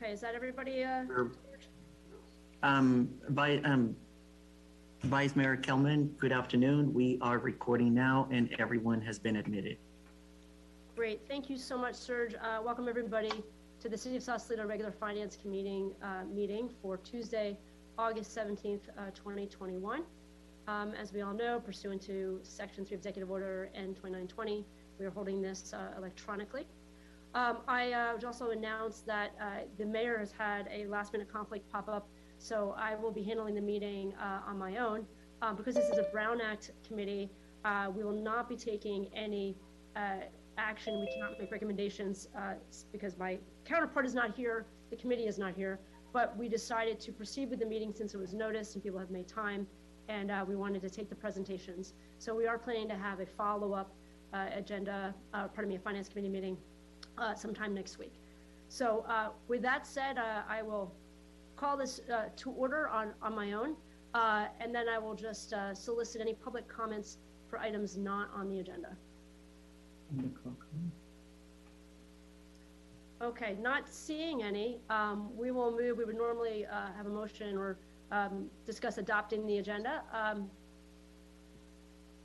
Okay, is that everybody? Vice Mayor Kellman, good afternoon. We are recording now and everyone has been admitted. Great, thank you so much, Serge. Welcome everybody to the City of Sausalito Regular Finance Committee meeting for Tuesday, August 17th, 2021. As we all know, pursuant to Section 3 Executive Order N2920, we are holding this electronically. I would also announce that the mayor has had a last minute conflict pop up, so I will be handling the meeting on my own. Because this is a Brown Act committee, we will not be taking any action. We cannot make recommendations because my counterpart is not here, the committee is not here, but we decided to proceed with the meeting since it was noticed and people have made time, and we wanted to take the presentations. So we are planning to have a follow-up agenda, a finance committee meeting sometime next week. So with that said, I will call this to order on my own, and then I will just solicit any public comments for items not on the agenda. Okay, not seeing any, we will move. We would normally have a motion or discuss adopting the agenda.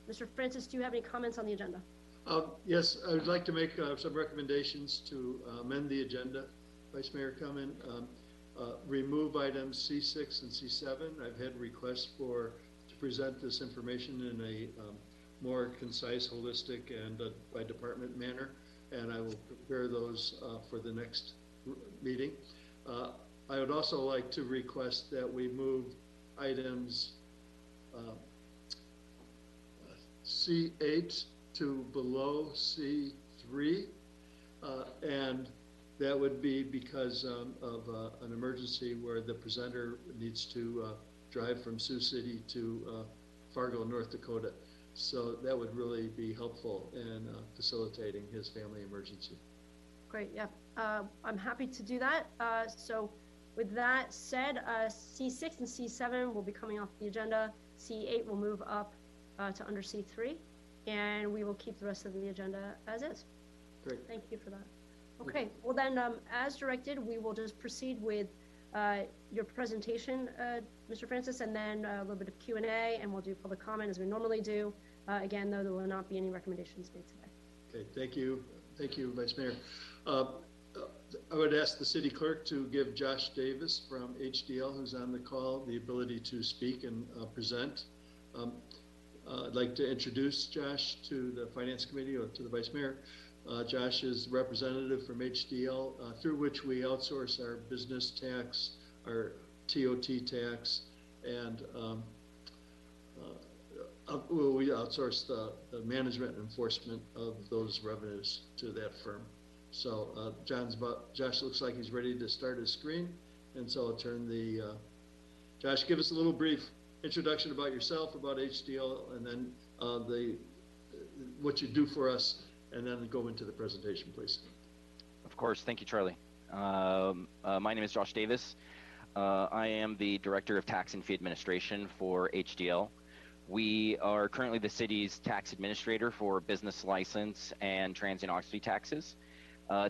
Mr. Francis, do you have any comments on the agenda? Yes, I would like to make some recommendations to amend the agenda. Vice Mayor Cummins, remove items C6 and C7. I've had requests to present this information in a more concise, holistic, and by department manner, and I will prepare those for the next meeting. I would also like to request that we move items C8 to below C3, and that would be because of an emergency where the presenter needs to drive from Sioux City to Fargo, North Dakota. So that would really be helpful in facilitating his family emergency. Great, yeah, I'm happy to do that. So with that said, C6 and C7 will be coming off the agenda. C8 will move up to under C3, and we will keep the rest of the agenda as is. Great. Thank you for that. Okay, well then, as directed, we will just proceed with your presentation, Mr. Francis, and then a little bit of Q&A, and we'll do public comment as we normally do. Again, though, there will not be any recommendations made today. Okay, thank you. Thank you, Vice Mayor. I would ask the city clerk to give Josh Davis from HDL, who's on the call, the ability to speak and present. I'd like to introduce Josh to the Finance Committee or to the Vice Mayor. Josh is representative from HDL, through which we outsource our business tax, our TOT tax, and we outsource the management and enforcement of those revenues to that firm. So Josh looks like he's ready to start his screen, and so I'll turn the, Josh, give us a little brief introduction about yourself, about HDL, and then what you do for us, and then go into the presentation, please. Of course, thank you, Charlie. My name is Josh Davis. I am the Director of Tax and Fee Administration for HDL. We are currently the city's tax administrator for business license and transient auxiliary taxes.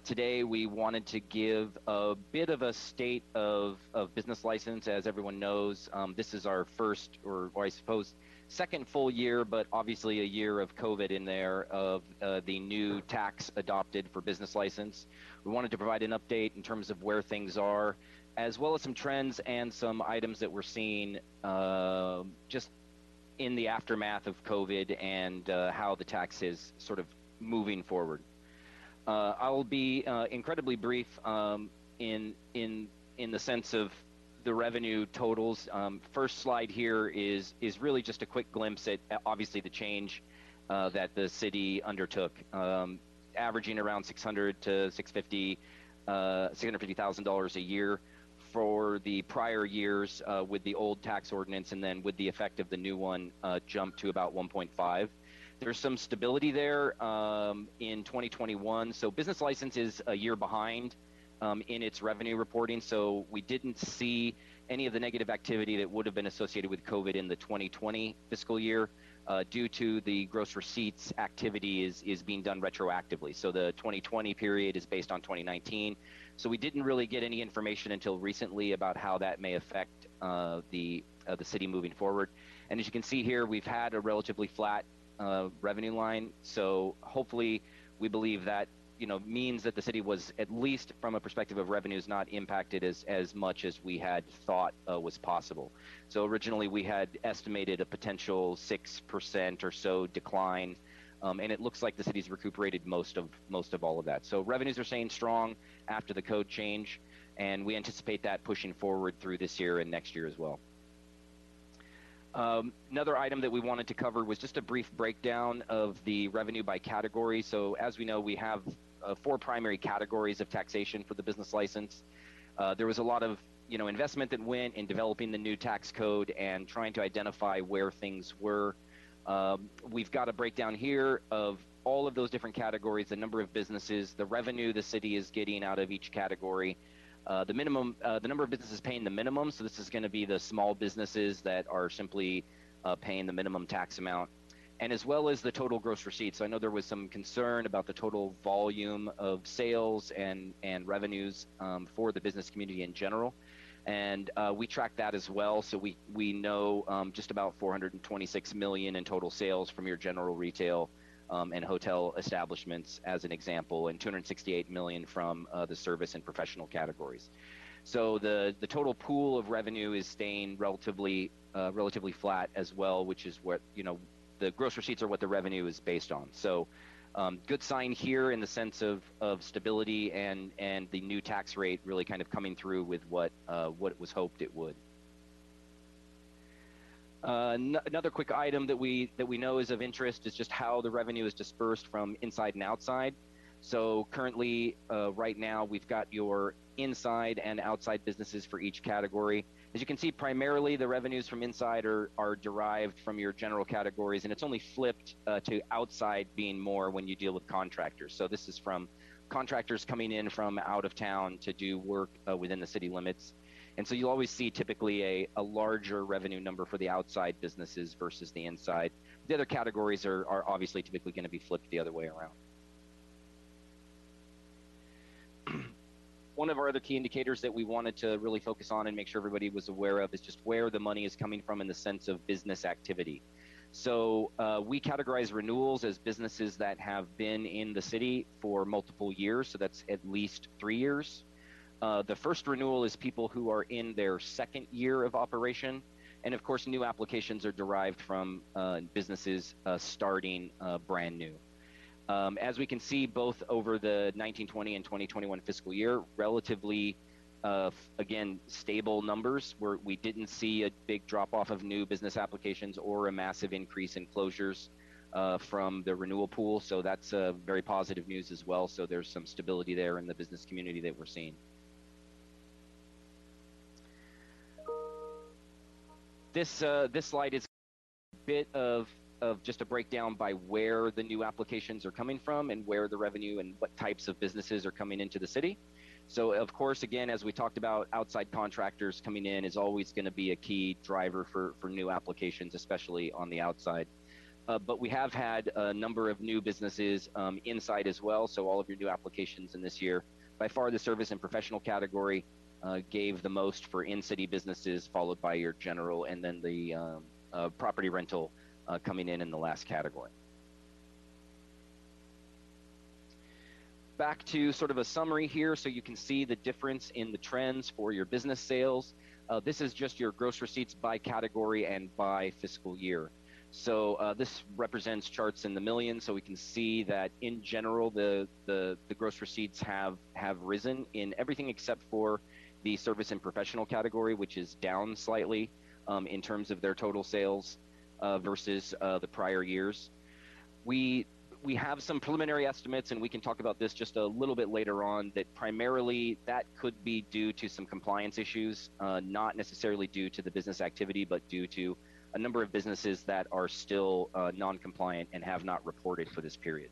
Today, we wanted to give a bit of a state of business license. As everyone knows, this is our first, or I suppose, second full year, but obviously a year of COVID in there, of the new tax adopted for business license. We wanted to provide an update in terms of where things are, as well as some trends and some items that we're seeing just in the aftermath of COVID and how the tax is sort of moving forward. I'll be incredibly brief in the sense of the revenue totals. First slide here is really just a quick glimpse at obviously the change that the city undertook, averaging around $650,000 a year for the prior years with the old tax ordinance, and then with the effect of the new one jumped to about 1.5. There's some stability there in 2021. So business license is a year behind in its revenue reporting. So we didn't see any of the negative activity that would have been associated with COVID in the 2020 fiscal year. due to the gross receipts activity is being done retroactively. So the 2020 period is based on 2019. So we didn't really get any information until recently about how that may affect the city moving forward. And as you can see here, we've had a relatively flat revenue line. So hopefully we believe that, you know, means that the city was, at least from a perspective of revenues, not impacted as much as we had thought was possible. So originally we had estimated a potential 6% or so decline, and it looks like the city's recuperated most of all of that. So revenues are staying strong after the code change, and we anticipate that pushing forward through this year and next year as well. Another item that we wanted to cover was just a brief breakdown of the revenue by category. So as we know, we have four primary categories of taxation for the business license. There was a lot of, you know, investment that went in developing the new tax code and trying to identify where things were. We've got a breakdown here of all of those different categories, the number of businesses, the revenue the city is getting out of each category. The minimum, the number of businesses paying the minimum. So this is going to be the small businesses that are simply paying the minimum tax amount, and as well as the total gross receipts. So I know there was some concern about the total volume of sales and revenues for the business community in general, and we track that as well. So we know just about 426 million in total sales from your general retail and hotel establishments, as an example, and 268 million from the service and professional categories. So the total pool of revenue is staying relatively flat as well, which is what, you know, the gross receipts are what the revenue is based on. So good sign here in the sense of stability and the new tax rate really kind of coming through with what was hoped it would. Another quick item that we know is of interest is just how the revenue is dispersed from inside and outside. So currently, right now, we've got your inside and outside businesses for each category. As you can see, primarily the revenues from inside are derived from your general categories, and it's only flipped to outside being more when you deal with contractors. So this is from contractors coming in from out of town to do work within the city limits. And so you'll always see typically a larger revenue number for the outside businesses versus the inside. The other categories are obviously typically going to be flipped the other way around. One of our other key indicators that we wanted to really focus on and make sure everybody was aware of is just where the money is coming from in the sense of business activity. So we categorize renewals as businesses that have been in the city for multiple years. So that's at least 3 years. The first renewal is people who are in their second year of operation. And of course, new applications are derived from businesses starting brand new. As we can see, both over the 1920 and 2021 fiscal year, relatively, again, stable numbers where we didn't see a big drop off of new business applications or a massive increase in closures from the renewal pool. So that's very positive news as well. So there's some stability there in the business community that we're seeing. This slide is a bit of just a breakdown by where the new applications are coming from and where the revenue and what types of businesses are coming into the city. So of course, again, as we talked about, outside contractors coming in is always going to be a key driver for new applications, especially on the outside. But we have had a number of new businesses inside as well. So all of your new applications in this year, by far the service and professional category gave the most for in-city businesses, followed by your general, and then the property rental coming in the last category. Back to sort of a summary here, so you can see the difference in the trends for your business sales. This is just your gross receipts by category and by fiscal year. So this represents charts in the millions, so we can see that in general, the gross receipts have risen in everything except for the service and professional category, which is down slightly in terms of their total sales versus the prior years. We have some preliminary estimates, and we can talk about this just a little bit later on, that primarily that could be due to some compliance issues, not necessarily due to the business activity, but due to a number of businesses that are still non-compliant and have not reported for this period.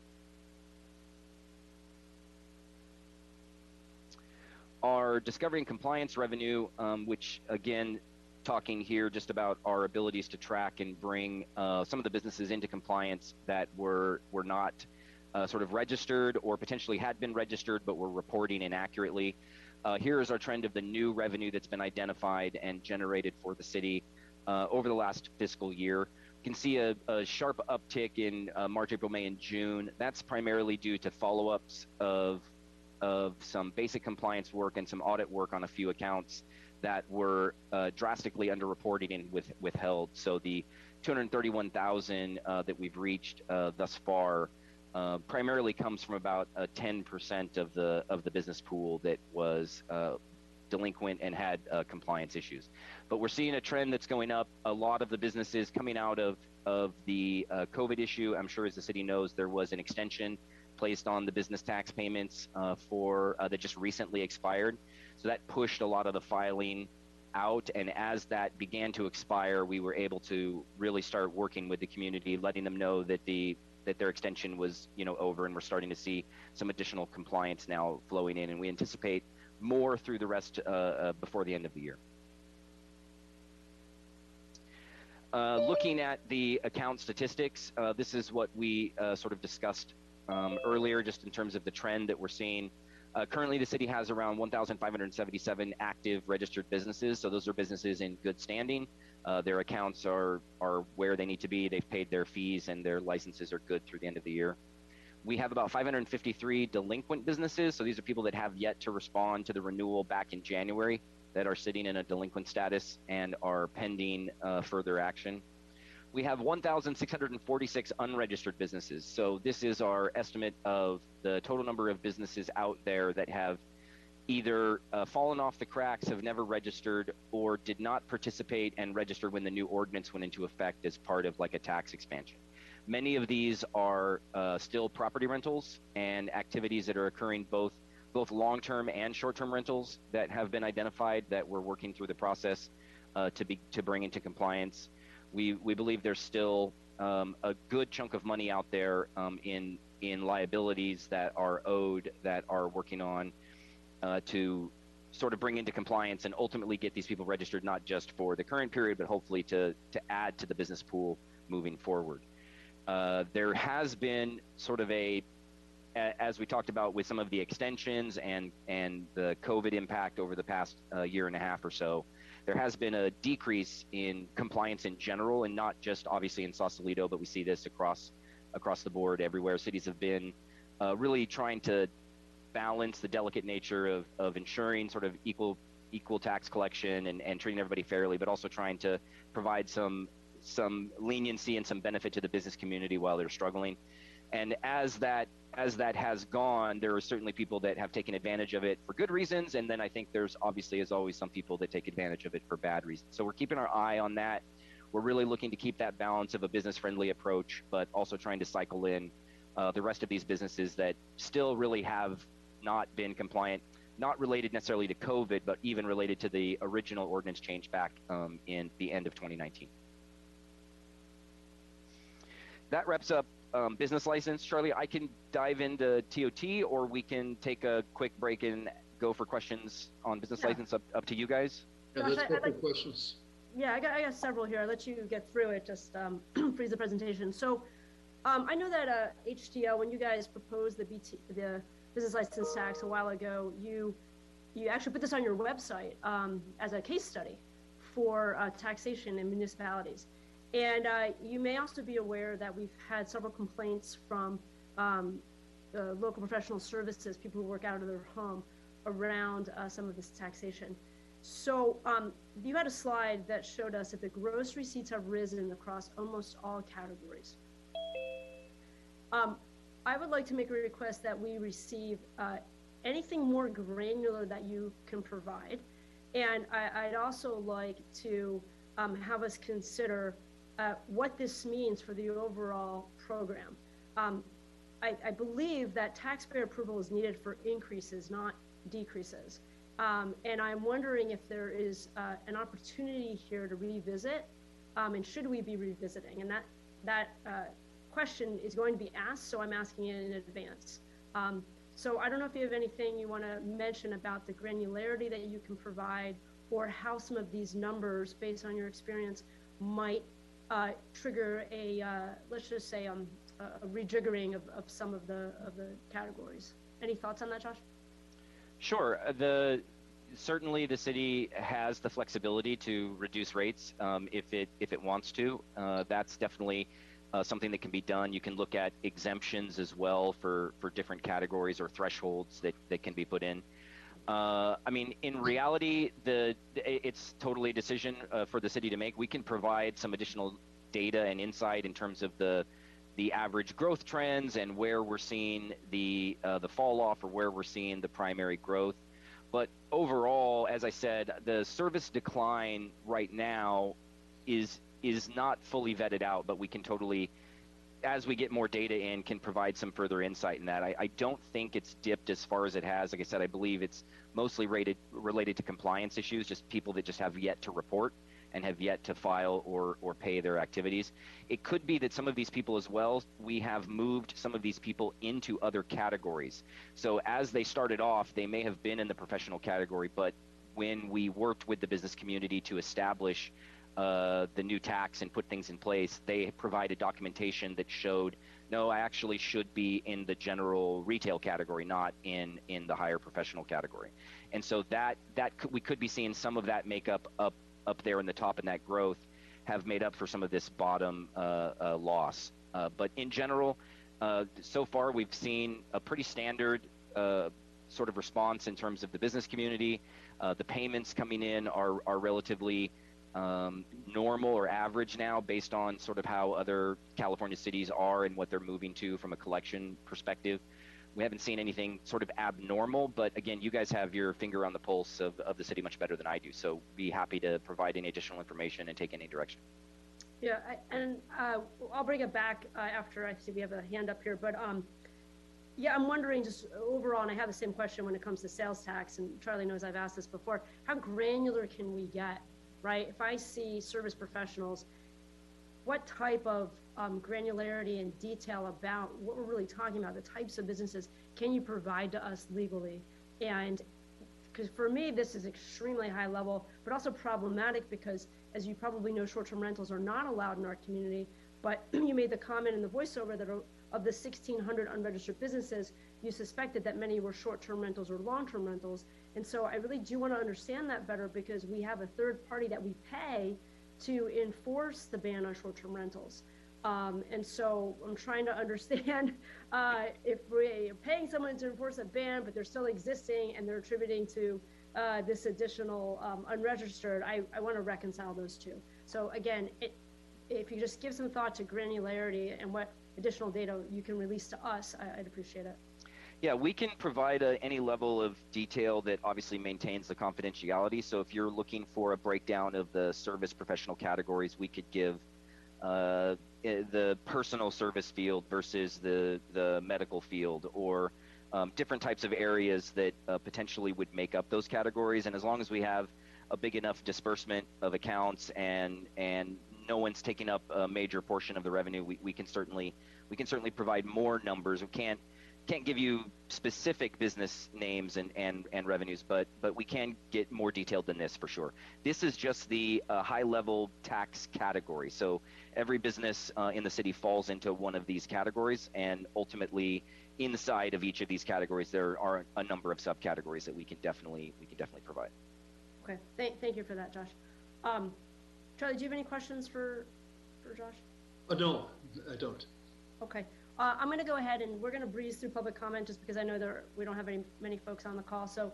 Our discovery and compliance revenue, which again talking here just about our abilities to track and bring some of the businesses into compliance that were not sort of registered or potentially had been registered but were reporting inaccurately. Here is our trend of the new revenue that's been identified and generated for the city over the last fiscal year. You can see a sharp uptick in March, April, May, and June. That's primarily due to follow-ups of some basic compliance work and some audit work on a few accounts that were drastically underreported and withheld. So the 231,000 that we've reached thus far primarily comes from about 10% of the business pool that was delinquent and had compliance issues. But we're seeing a trend that's going up. A lot of the businesses coming out of the COVID issue, I'm sure as the city knows, there was an extension placed on the business tax payments for that just recently expired. So that pushed a lot of the filing out, and as that began to expire, we were able to really start working with the community, letting them know that their extension was, you know, over, and we're starting to see some additional compliance now flowing in, and we anticipate more through the rest before the end of the year. Looking at the account statistics, this is what we sort of discussed earlier, just in terms of the trend that we're seeing. Currently, the city has around 1,577 active registered businesses. So those are businesses in good standing. Their accounts are where they need to be. They've paid their fees and their licenses are good through the end of the year. We have about 553 delinquent businesses. So these are people that have yet to respond to the renewal back in January that are sitting in a delinquent status and are pending further action. We have 1,646 unregistered businesses. So this is our estimate of the total number of businesses out there that have either fallen off the cracks, have never registered, or did not participate and register when the new ordinance went into effect as part of like a tax expansion. Many of these are still property rentals and activities that are occurring, both long-term and short-term rentals that have been identified that we're working through the process to bring into compliance. We believe there's still a good chunk of money out there in liabilities that are owed, that are working on to sort of bring into compliance and ultimately get these people registered, not just for the current period, but hopefully to add to the business pool moving forward. There has been sort of as we talked about with some of the extensions and the COVID impact over the past year and a half or so, there has been a decrease in compliance in general, and not just obviously in Sausalito, but we see this across the board everywhere. Cities have been really trying to balance the delicate nature of ensuring sort of equal tax collection and treating everybody fairly, but also trying to provide some leniency and some benefit to the business community while they're struggling. And as that has gone, there are certainly people that have taken advantage of it for good reasons, and then I think there's obviously, as always, some people that take advantage of it for bad reasons. So we're keeping our eye on that. We're really looking to keep that balance of a business-friendly approach, but also trying to cycle in the rest of these businesses that still really have not been compliant, not related necessarily to COVID, but even related to the original ordinance change back in the end of 2019. That wraps up business license. Charlie, I can dive into TOT, or we can take a quick break and go for questions on business license. Up to you guys. Yeah, there's a couple of questions. Yeah, I got several here. I'll let you get through it, just freeze the presentation. So I know that HDL, when you guys proposed the business license tax a while ago, you actually put this on your website as a case study for taxation in municipalities. And you may also be aware that we've had several complaints from local professional services, people who work out of their home, around some of this taxation. So you had a slide that showed us that the gross receipts have risen across almost all categories. I would like to make a request that we receive anything more granular that you can provide. And I'd also like to have us consider what this means for the overall program. I believe that taxpayer approval is needed for increases, not decreases. And I'm wondering if there is an opportunity here to revisit, and should we be revisiting? And that question is going to be asked, so I'm asking it in advance. So I don't know if you have anything you want to mention about the granularity that you can provide, or how some of these numbers, based on your experience, might trigger a, let's just say, a rejiggering of some of the categories. Any thoughts on that, Josh? Sure. Certainly the city has the flexibility to reduce rates if it wants to. That's definitely something that can be done. You can look at exemptions as well for different categories or thresholds that can be put in. I mean, in reality, it's totally a decision for the city to make. We can provide some additional data and insight in terms of the average growth trends and where we're seeing the fall off or where we're seeing the primary growth. But overall, as I said, the service decline right now is not fully vetted out, but we can totally, as we get more data in, can provide some further insight in that. I don't think it's dipped as far as it has. Like I said, I believe it's mostly related to compliance issues, just people that just have yet to report and have yet to file or pay their activities. It could be that some of these people as well, we have moved some of these people into other categories. So as they started off, they may have been in the professional category, but when we worked with the business community to establish the new tax and put things in place, they provided documentation that showed, no, I actually should be in the general retail category, not in the higher professional category. And so we could be seeing some of that makeup up there in the top, and that growth have made up for some of this bottom loss. But in general, so far we've seen a pretty standard sort of response in terms of the business community. The payments coming in are relatively normal or average now, based on sort of how other California cities are and what they're moving to from a collection perspective. We haven't seen anything sort of abnormal, but again, you guys have your finger on the pulse of the city much better than I do, so be happy to provide any additional information and take any direction. Yeah, and I'll bring it back after. I see we have a hand up here, but yeah, I'm wondering just overall, and I have the same question when it comes to sales tax, and Charlie knows I've asked this before, how granular can we get, right? If I see service professionals, what type of granularity and detail about what we're really talking about, the types of businesses, can you provide to us legally? And because for me, this is extremely high level, but also problematic because, as you probably know, short-term rentals are not allowed in our community, but you made the comment in the voiceover that of the 1,600 unregistered businesses, you suspected that many were short-term rentals or long-term rentals. And so I really do want to understand that better, because we have a third party that we pay to enforce the ban on short-term rentals. And so I'm trying to understand if we're paying someone to enforce a ban, but they're still existing and they're attributing to this additional unregistered, I want to reconcile those two. So again, if you just give some thought to granularity and what additional data you can release to us, I'd appreciate it. Yeah, we can provide any level of detail that obviously maintains the confidentiality. So if you're looking for a breakdown of the service professional categories, we could give the personal service field versus the medical field, or different types of areas that potentially would make up those categories. And as long as we have a big enough disbursement of accounts and no one's taking up a major portion of the revenue, we can certainly provide more numbers. We can't give you specific business names and revenues, but we can get more detailed than this for sure. This is just the high level tax category. So every business in the city falls into one of these categories, and ultimately inside of each of these categories, there are a number of subcategories that we can definitely provide. Okay, thank you for that, Josh. Charlie, do you have any questions for Josh? Oh, no, I don't. Okay. I'm going to go ahead and we're going to breeze through public comment just because I know we don't have many folks on the call. So,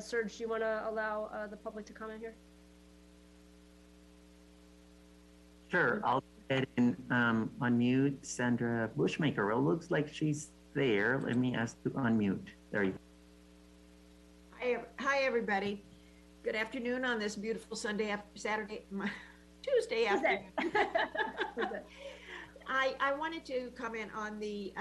Serge, do you want to allow the public to comment here? Sure. I'll go ahead and unmute Sandra Bushmaker. It looks like she's there. Let me ask to unmute. There you go. Hi, everybody. Good afternoon on this beautiful Tuesday afternoon. I wanted to comment on the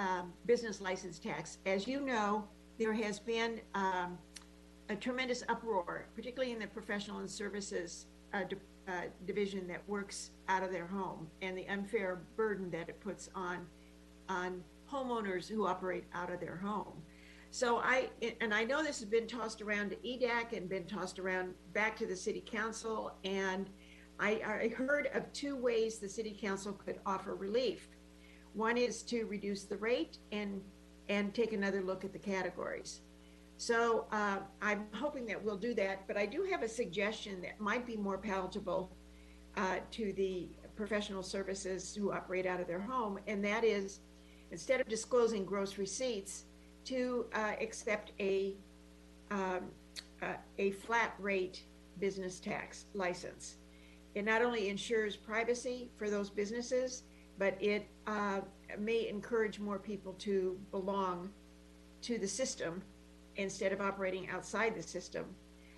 business license tax. As you know, there has been a tremendous uproar, particularly in the professional and services division that works out of their home, and the unfair burden that it puts on homeowners who operate out of their home. So I know this has been tossed around to EDAC and been tossed around back to the city council. And I heard of two ways the city council could offer relief. One is to reduce the rate and take another look at the categories. So I'm hoping that we'll do that, but I do have a suggestion that might be more palatable to the professional services who operate out of their home. And that is, instead of disclosing gross receipts, to accept a flat rate business tax license. It not only ensures privacy for those businesses, but it may encourage more people to belong to the system instead of operating outside the system.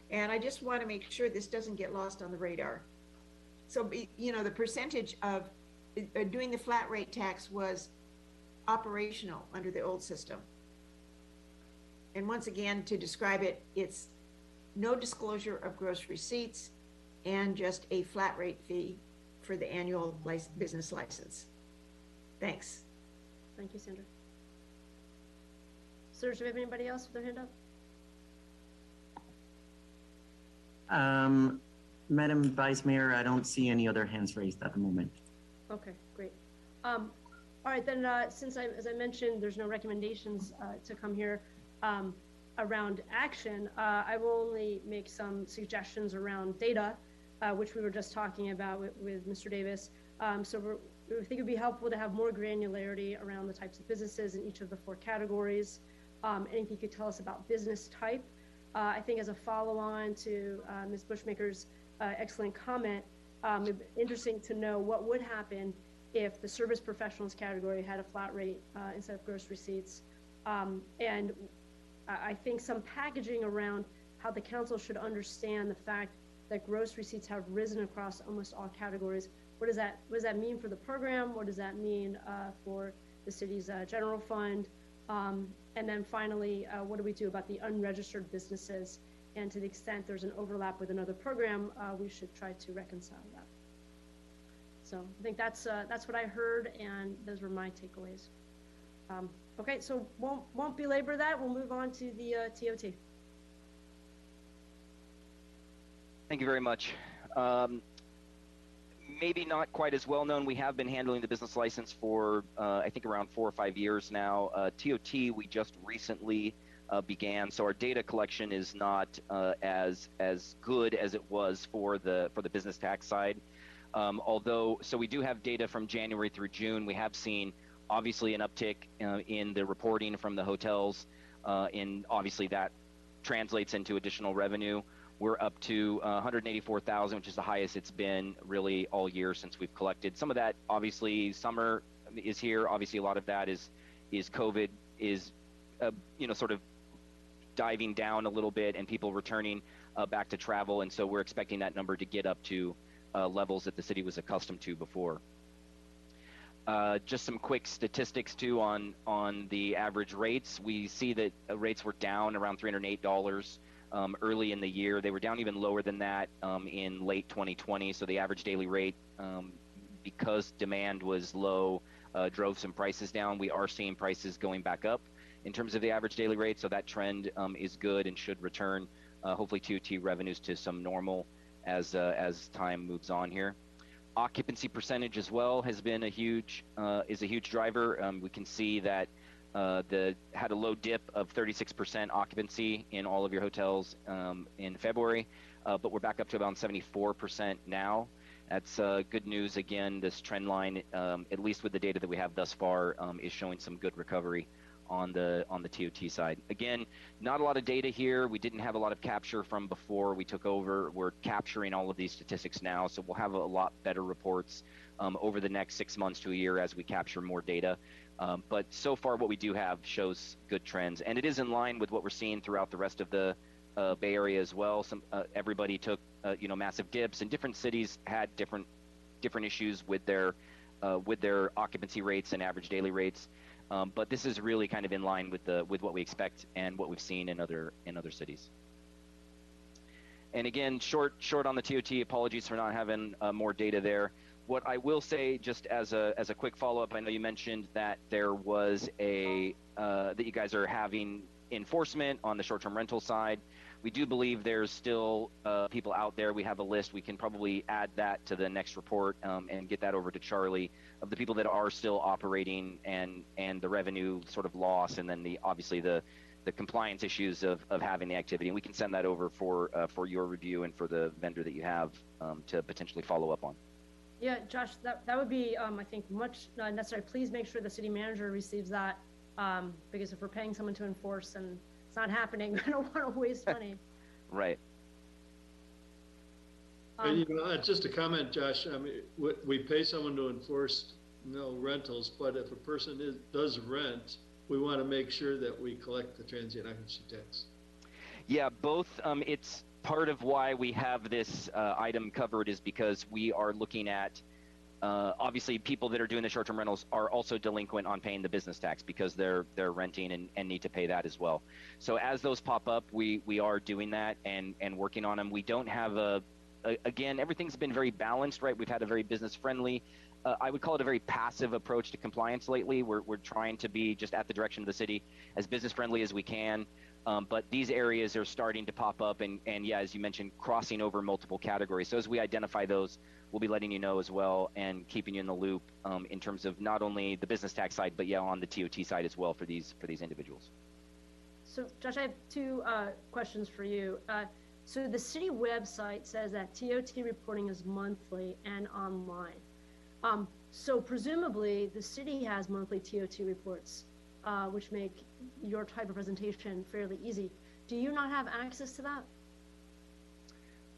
And I just want to make sure this doesn't get lost on the radar. So, you know, the percentage of doing the flat rate tax was operational under the old system. And once again, to describe it, it's no disclosure of gross receipts and just a flat rate fee for the annual business license. Thanks. Thank you, Sandra. Serge, do we have anybody else with their hand up? Madam Vice Mayor, I don't see any other hands raised at the moment. Okay, great. All right, then since as I mentioned, there's no recommendations to come here around action, I will only make some suggestions around data, which we were just talking about with Mr. Davis. So we think it'd be helpful to have more granularity around the types of businesses in each of the four categories. Anything you could tell us about business type. I think as a follow-on to Ms. Bushmaker's excellent comment, it'd be interesting to know what would happen if the service professionals category had a flat rate instead of gross receipts. And I think some packaging around how the council should understand the fact that gross receipts have risen across almost all categories. What does that mean for the program? What does that mean for the city's general fund? And then finally, what do we do about the unregistered businesses? And to the extent there's an overlap with another program, we should try to reconcile that. So I think that's what I heard, and those were my takeaways. Okay, so won't belabor that. We'll move on to the TOT. Thank you very much. Maybe not quite as well known. We have been handling the business license for I think around 4 or 5 years now. TOT we just recently began, so our data collection is not as good as it was for the business tax side. Although, so we do have data from January through June. We have seen, obviously, an uptick in the reporting from the hotels, and obviously that translates into additional revenue. We're up to 184,000, which is the highest it's been really all year since we've collected. Some of that, obviously, summer is here. Obviously, a lot of that is COVID is, you know, sort of diving down a little bit and people returning back to travel. And so we're expecting that number to get up to levels that the city was accustomed to before. Just some quick statistics too on the average rates. We see that rates were down around $308 early in the year. They were down even lower than that in late 2020. So the average daily rate, because demand was low, drove some prices down. We are seeing prices going back up in terms of the average daily rate. So that trend is good and should return hopefully TOT revenues to some normal as time moves on here. Occupancy percentage as well has been a huge driver. We can see that had a low dip of 36% occupancy in all of your hotels in February, but we're back up to about 74% now. That's good news. Again, this trend line, at least with the data that we have thus far, is showing some good recovery on the TOT side. Again, not a lot of data here. We didn't have a lot of capture from before we took over. We're capturing all of these statistics now, so we'll have a lot better reports over the next 6 months to a year as we capture more data. But so far what we do have shows good trends, and it is in line with what we're seeing throughout the rest of the Bay Area as well. Everybody took you know, massive dips, and different cities had different issues with their occupancy rates and average daily rates. But this is really kind of in line with what we expect and what we've seen in other cities. And again, short on the TOT. Apologies for not having more data there. What I will say, just as a quick follow-up, I know you mentioned that there was a that you guys are having enforcement on the short-term rental side. We do believe there's still people out there. We have a list. We can probably add that to the next report and get that over to Charlie of the people that are still operating and the revenue sort of loss, and then the obviously the compliance issues of having the activity. And we can send that over for your review and for the vendor that you have to potentially follow up on. Yeah, Josh, that would be, I think, much necessary. Please make sure the city manager receives that, because if we're paying someone to enforce and it's not happening, I don't want to waste money. Right. Just a comment, Josh. I mean, we pay someone to enforce no rentals, but if a person does rent, we want to make sure that we collect the transient occupancy tax. Yeah, both. It's part of why we have this item covered is because we are looking at, obviously, people that are doing the short-term rentals are also delinquent on paying the business tax because they're renting and need to pay that as well. So as those pop up, we are doing that and working on them. We don't have again, everything's been very balanced, right? We've had a very business-friendly, I would call it a very passive approach to compliance lately. We're trying to be just at the direction of the city, as business-friendly as we can. But these areas are starting to pop up and yeah, as you mentioned, crossing over multiple categories. So as we identify those, we'll be letting you know as well and keeping you in the loop in terms of not only the business tax side, but yeah, on the TOT side as well for these individuals. So Josh, I have two questions for you. So the city website says that TOT reporting is monthly and online. So presumably the city has monthly TOT reports, which make your type of presentation fairly easy. Do you not have access to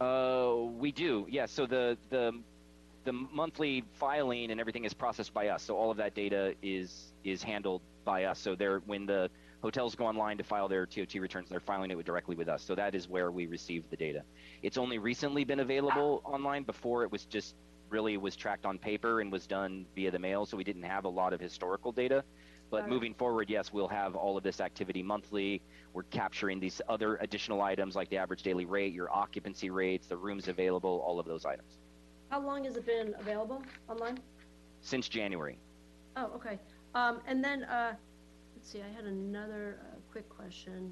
that? We do, yeah. So the monthly filing and everything is processed by us. So all of that data is handled by us. So when the hotels go online to file their TOT returns, they're filing it directly with us. So that is where we receive the data. It's only recently been available online. Before, it was just really was tracked on paper and was done via the mail. So we didn't have a lot of historical data. But moving forward, yes, we'll have all of this activity monthly. We're capturing these other additional items like the average daily rate, your occupancy rates, the rooms available, all of those items. How long has it been available online? Since January. Oh, okay. And then, let's see, I had another quick question.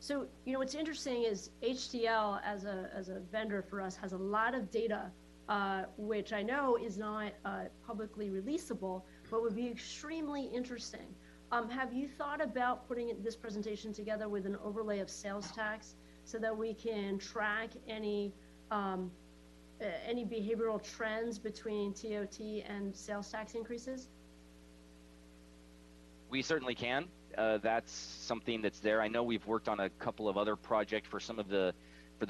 So, you know, what's interesting is HDL as a vendor for us has a lot of data, which I know is not publicly releasable, but would be extremely interesting. Have you thought about putting this presentation together with an overlay of sales tax so that we can track any behavioral trends between TOT and sales tax increases? We certainly can. That's something that's there. I know we've worked on a couple of other projects for some of the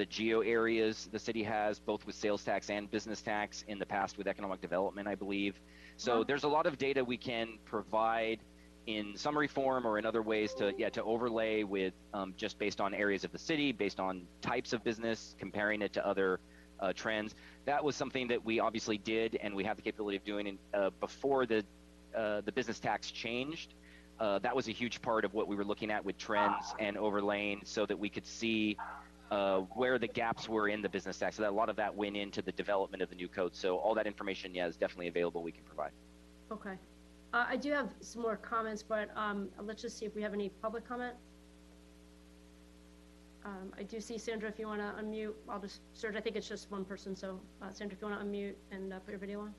geo areas the city has, both with sales tax and business tax in the past with economic development, I believe. So there's a lot of data we can provide in summary form or in other ways to overlay with just based on areas of the city, based on types of business, comparing it to other trends. That was something that we obviously did and we have the capability of doing before the business tax changed. That was a huge part of what we were looking at with trends and overlaying so that we could see where the gaps were in the business tax. So that a lot of that went into the development of the new code. So all that information, yeah, is definitely available. We can provide. Okay. I do have some more comments, but let's just see if we have any public comment. I do see Sandra, if you want to unmute. I'll just search. I think it's just one person. So Sandra, if you want to unmute and put your video on.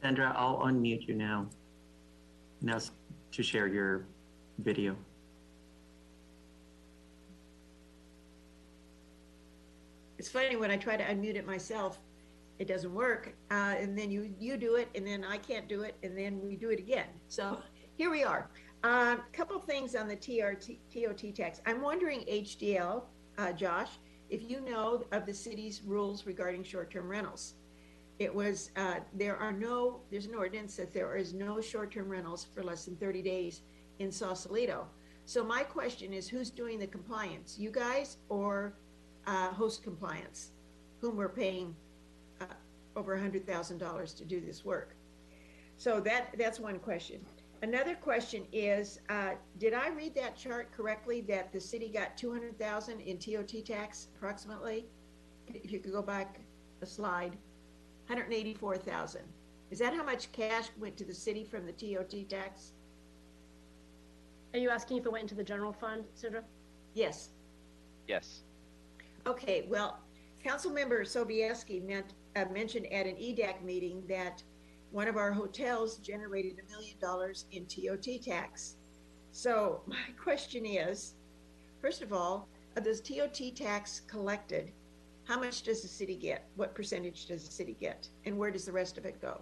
Sandra, I'll unmute you now to share your video. It's funny, when I try to unmute it myself, it doesn't work. And then you do it, and then I can't do it, and then we do it again. So here we are. A couple things on the TOT tax. I'm wondering, HDL, Josh, if you know of the city's rules regarding short-term rentals. It was, there's an ordinance that there is no short-term rentals for less than 30 days in Sausalito. So my question is, who's doing the compliance? You guys or Host Compliance, whom we're paying over $100,000 to do this work? So that's one question. Another question is, did I read that chart correctly that the city got $200,000 in TOT tax approximately? If you could go back a slide. 184,000. Is that how much cash went to the city from the TOT tax? Are you asking if it went into the general fund, Sidra? Yes. Yes. Okay, well, Councilmember Sobieski mentioned at an EDAC meeting that one of our hotels generated $1 million in TOT tax. So my question is, first of all, of this TOT tax collected, how much does the city get? What percentage does the city get? And where does the rest of it go?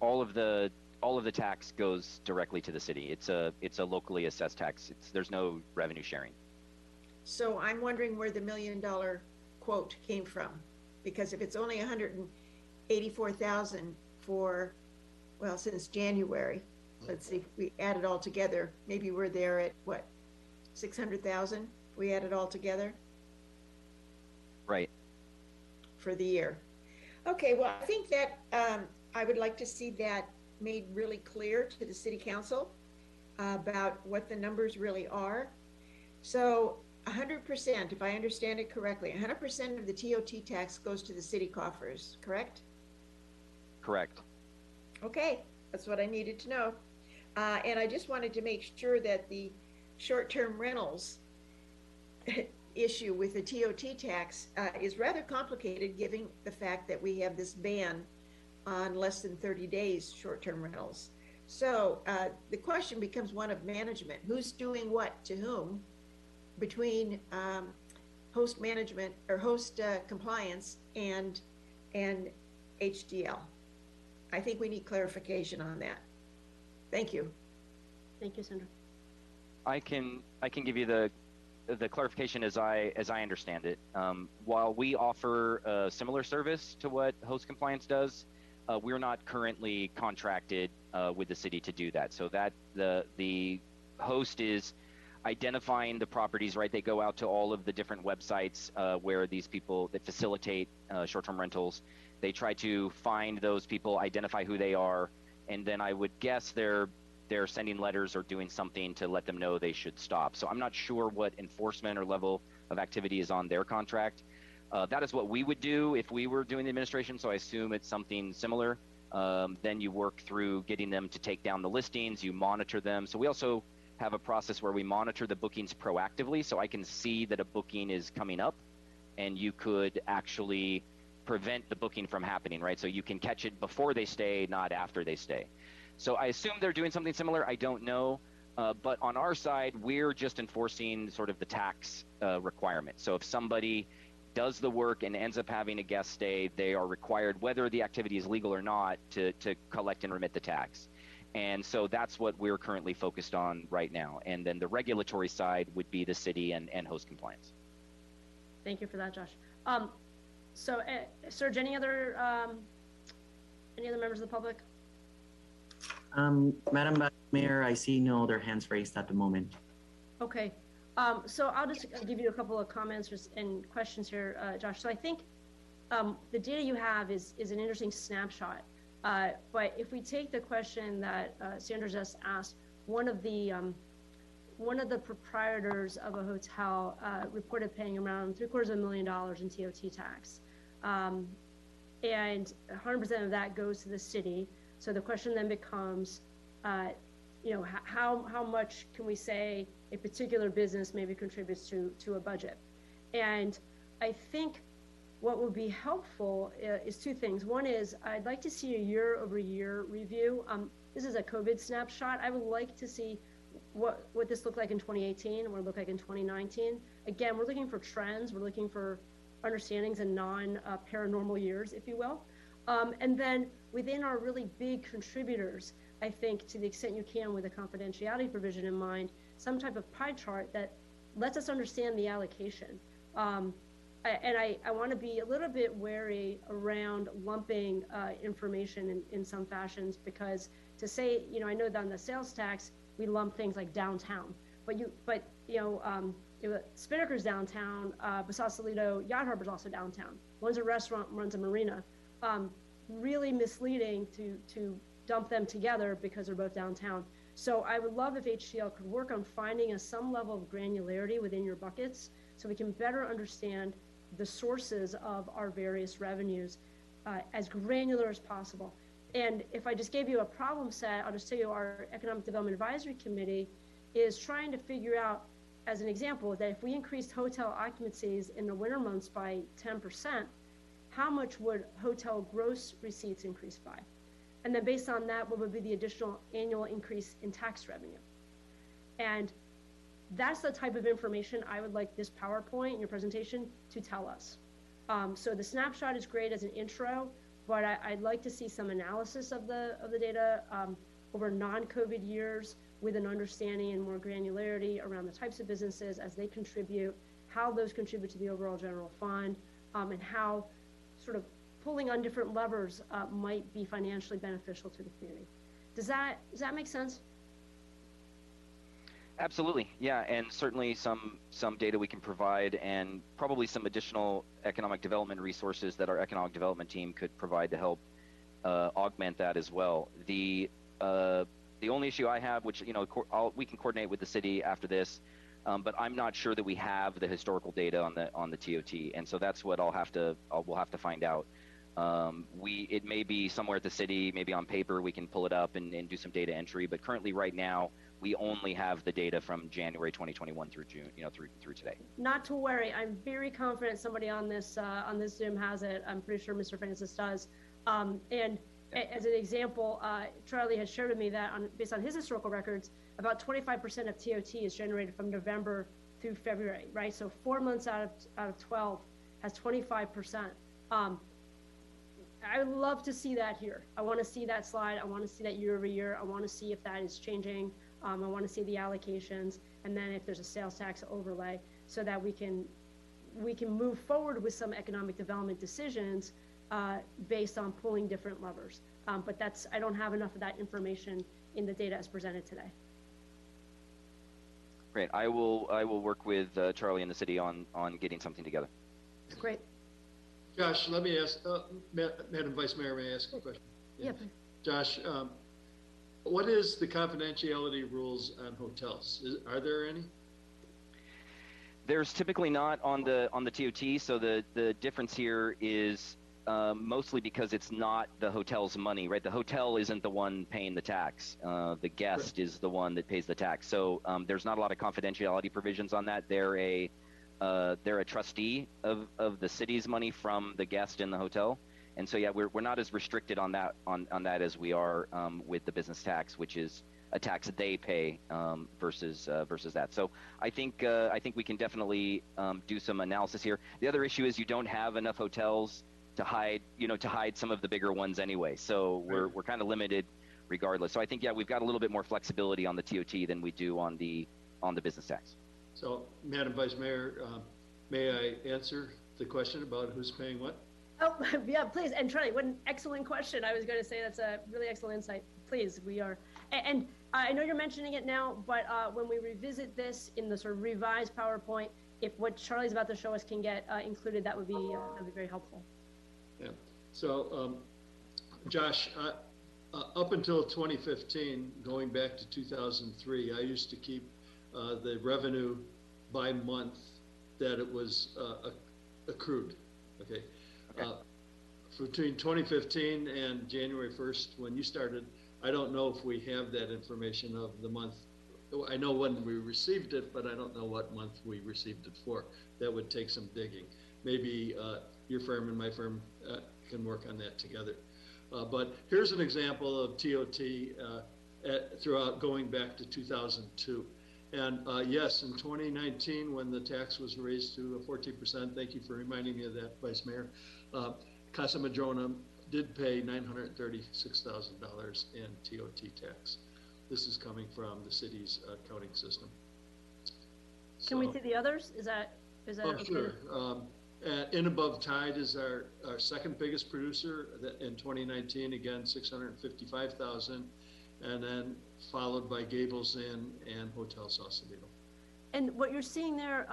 All of the tax goes directly to the city. It's a locally assessed tax. There's no revenue sharing. So I'm wondering where the $1 million quote came from, because if it's only 184,000 for, well, since January, let's see if we add it all together, maybe we're there at what, 600,000? We add it all together, right, for the year. Okay, well, I think that I would like to see that made really clear to the city council about what the numbers really are. So 100%, if I understand it correctly, 100% of the TOT tax goes to the city coffers, correct? Correct. Okay, that's what I needed to know. And I just wanted to make sure that the short-term rentals issue with the TOT tax is rather complicated, given the fact that we have this ban on less than 30 days short-term rentals. So the question becomes one of management. Who's doing what to whom between host management or host compliance and HDL? I think we need clarification on that. Thank you. Thank you, Sandra. I can give you the clarification as I understand it. While we offer a similar service to what Host Compliance does, we're not currently contracted with the city to do that. So that the host is identifying the properties, right? They go out to all of the different websites where these people that facilitate short-term rentals, they try to find those people, identify who they are, and then I would guess they're sending letters or doing something to let them know they should stop. So I'm not sure what enforcement or level of activity is on their contract. That is what we would do if we were doing the administration. So I assume it's something similar. Then you work through getting them to take down the listings, you monitor them. So we also have a process where we monitor the bookings proactively. So I can see that a booking is coming up and you could actually prevent the booking from happening, right? So you can catch it before they stay, not after they stay. So I assume they're doing something similar. I don't know, but on our side, we're just enforcing sort of the tax requirement. So if somebody does the work and ends up having a guest stay, they are required, whether the activity is legal or not, to collect and remit the tax. And so that's what we're currently focused on right now. And then the regulatory side would be the city and Host Compliance. Thank you for that, Josh. So Serge, any other members of the public? Madam Mayor, I see no other hands raised at the moment. Okay, so I'll just give you a couple of comments and questions here, Josh. So I think the data you have is an interesting snapshot, but if we take the question that Sandra just asked, one of the proprietors of a hotel reported paying around $750,000 in TOT tax, and 100% of that goes to the city. So the question then becomes, how much can we say a particular business maybe contributes to a budget? And I think what would be helpful is two things. One is I'd like to see a year-over-year review. This is a COVID snapshot. I would like to see what this looked like in 2018 and what it looked like in 2019. Again, we're looking for trends. We're looking for understandings in non-paranormal years, if you will. And then within our really big contributors, I think to the extent you can with a confidentiality provision in mind, some type of pie chart that lets us understand the allocation. And I want to be a little bit wary around lumping information in some fashions, because to say, I know that on the sales tax, we lump things like downtown, Spinnaker's downtown, but Sausalito Yacht Harbor's also downtown. One's a restaurant, one's a marina. Really misleading to dump them together because they're both downtown. So I would love if HDL could work on finding some level of granularity within your buckets so we can better understand the sources of our various revenues as granular as possible. And if I just gave you a problem set, I'll just tell you our Economic Development Advisory Committee is trying to figure out, as an example, that if we increased hotel occupancies in the winter months by 10%, how much would hotel gross receipts increase by? And then based on that, what would be the additional annual increase in tax revenue? And that's the type of information I would like this PowerPoint in your presentation to tell us. So the snapshot is great as an intro, but I'd like to see some analysis of the data over non-COVID years with an understanding and more granularity around the types of businesses as they contribute, how those contribute to the overall general fund, and how sort of pulling on different levers might be financially beneficial to the community. Does that make sense? Absolutely, yeah, and certainly some data we can provide, and probably some additional economic development resources that our economic development team could provide to help augment that as well. The only issue I have, which, you know, we can coordinate with the city after this, but I'm not sure that we have the historical data on the TOT, and so that's what we'll have to find out. It may be somewhere at the city, maybe on paper we can pull it up and do some data entry, but currently right now we only have the data from January 2021 through June, you know, through today. Not to worry, I'm very confident somebody on this Zoom has it. I'm pretty sure Mr. Francis does. And yeah. As an example, Charlie has shared with me that based on his historical records, about 25% of TOT is generated from November through February, right? So 4 months out of 12 has 25%. I would love to see that here. I want to see that slide. I want to see that year over year. I want to see if that is changing. I want to see the allocations, and then if there's a sales tax overlay, so that we can move forward with some economic development decisions based on pulling different levers. But I don't have enough of that information in the data as presented today. Great. I will work with Charlie and the city on getting something together. Great. Josh, let me ask, Madam Vice Mayor, may I ask a question? Yeah. Yep. Josh, what is the confidentiality rules on hotels? Are there any? There's typically not on the TOT. So the difference here is mostly because it's not the hotel's money, right? The hotel isn't the one paying the tax. The guest right. is the one that pays the tax. So there's not a lot of confidentiality provisions on that. They're a trustee of the city's money from the guest in the hotel. And so, yeah, we're not as restricted on that as we are with the business tax, which is a tax they pay versus that. So I think we can definitely do some analysis here. The other issue is you don't have enough hotels to hide some of the bigger ones anyway. So we're kind of limited regardless. So I think, yeah, we've got a little bit more flexibility on the TOT than we do on the business tax. So, Madam Vice Mayor, may I answer the question about who's paying what? Oh, yeah, please. And Charlie, what an excellent question. I was going to say that's a really excellent insight. Please, we are. And I know you're mentioning it now, but when we revisit this in the sort of revised PowerPoint, if what Charlie's about to show us can get included, that would be very helpful. Yeah. So, Josh, up until 2015, going back to 2003, I used to keep the revenue by month that it was accrued. Okay. Between 2015 and January 1st, when you started, I don't know if we have that information of the month. I know when we received it, but I don't know what month we received it for. That would take some digging. Maybe your firm and my firm can work on that together. But here's an example of TOT throughout going back to 2002. And yes, in 2019, when the tax was raised to 14%, thank you for reminding me of that, Vice Mayor, Casa Madrona did pay $936,000 in TOT tax. This is coming from the city's accounting system. So, can we see the others? Is that okay? Sure. Inn Above Tide is our second biggest producer in 2019, again, $655,000. And then followed by Gables Inn and Hotel Sausalito. And what you're seeing there,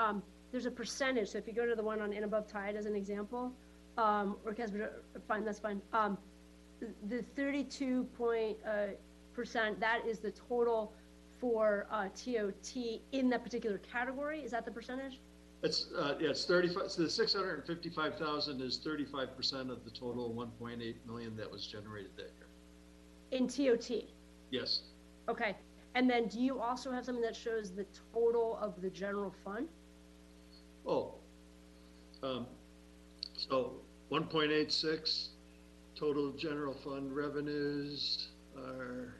there's a percentage. So if you go to the one on Inn Above Tide as an example, or Casper, fine, that's fine. The 32% that is the total for TOT in that particular category. Is that the percentage? It's it's 35. So the 655,000 is 35% of the total 1.8 million that was generated that year. In TOT. Yes. Okay, and then do you also have something that shows the total of the general fund? Oh, so 1.86 total general fund revenues are.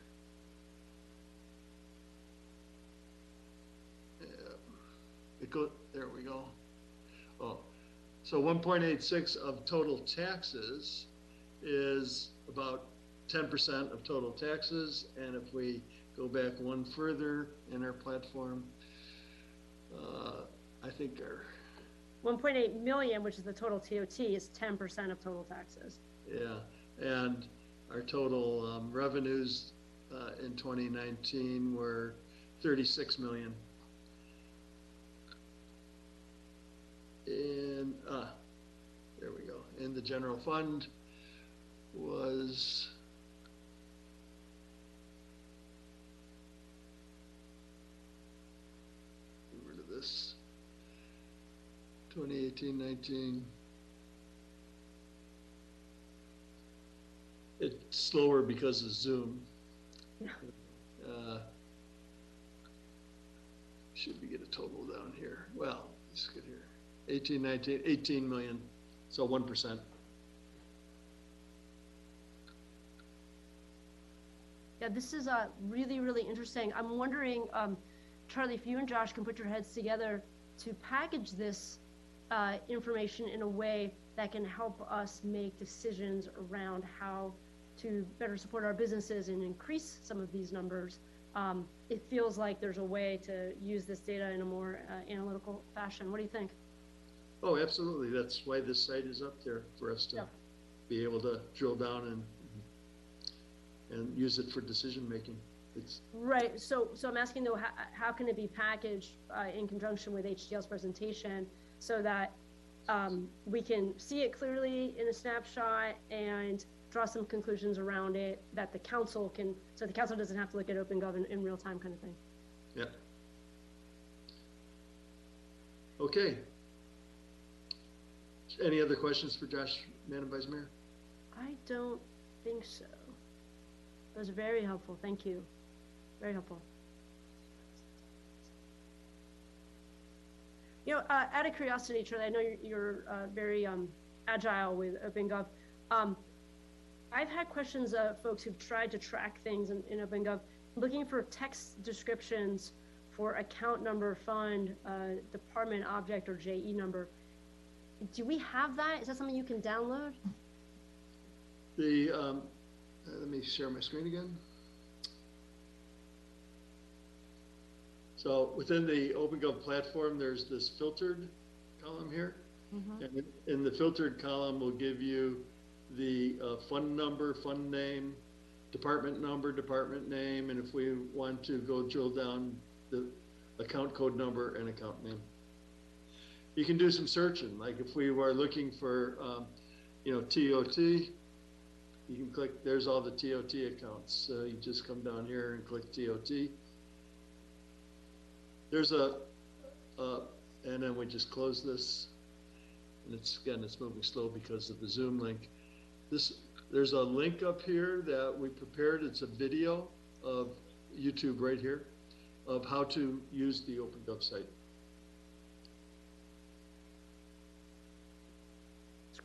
There we go. Oh, so 1.86 of total taxes is about 10% of total taxes. And if we go back one further in our platform, I think our 1.8 million, which is the total TOT, is 10% of total taxes. Yeah, and our total revenues in 2019 were 36 million. In there we go. And the general fund was get rid of this 2018-19. It's slower because of Zoom. Should we get a total down here? Well, let's get here. 18 million, so 1%. Yeah, this is a really, really interesting. I'm wondering, Charlie, if you and Josh can put your heads together to package this information in a way that can help us make decisions around how to better support our businesses and increase some of these numbers. It feels like there's a way to use this data in a more analytical fashion. What do you think? Oh, absolutely. That's why this site is up there for us to be able to drill down and use it for decision making. It's right. So I'm asking though, how can it be packaged in conjunction with HDL's presentation so that we can see it clearly in a snapshot and draw some conclusions around it that the council can, so the council doesn't have to look at OpenGov in real time kind of thing. Yeah. Okay. Any other questions for Josh, Madam Vice Mayor? I don't think so. That was very helpful. Thank you. Very helpful. You know, out of curiosity, Charlie, I know you're very agile with OpenGov. I've had questions of folks who've tried to track things in OpenGov, looking for text descriptions for account number, fund, department object, or JE number. Do we have that? Is that something you can download? The let me share my screen again. So within the OpenGov platform, there's this filtered column here. Mm-hmm. And in the filtered column will give you the fund number, fund name, department number, department name, and if we want to go drill down, the account code number and account name. You can do some searching, like if we were looking for, you know, TOT, you can click, there's all the TOT accounts. So you just come down here and click TOT. There's a, and then we just close this. And it's, again, it's moving slow because of the Zoom link. There's a link up here that we prepared. It's a video of YouTube right here of how to use the OpenGov site.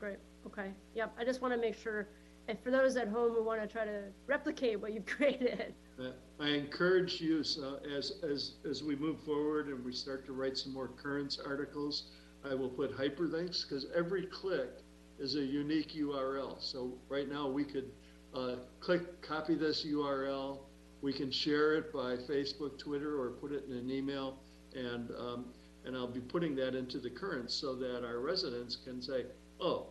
Great. Okay. Yep. I just want to make sure, and for those at home who want to try to replicate what you've created, I encourage you as we move forward and we start to write some more currents articles, I will put hyperlinks because every click is a unique URL. So right now we could click, copy this URL. We can share it by Facebook, Twitter, or put it in an email, and I'll be putting that into the currents so that our residents can say, oh,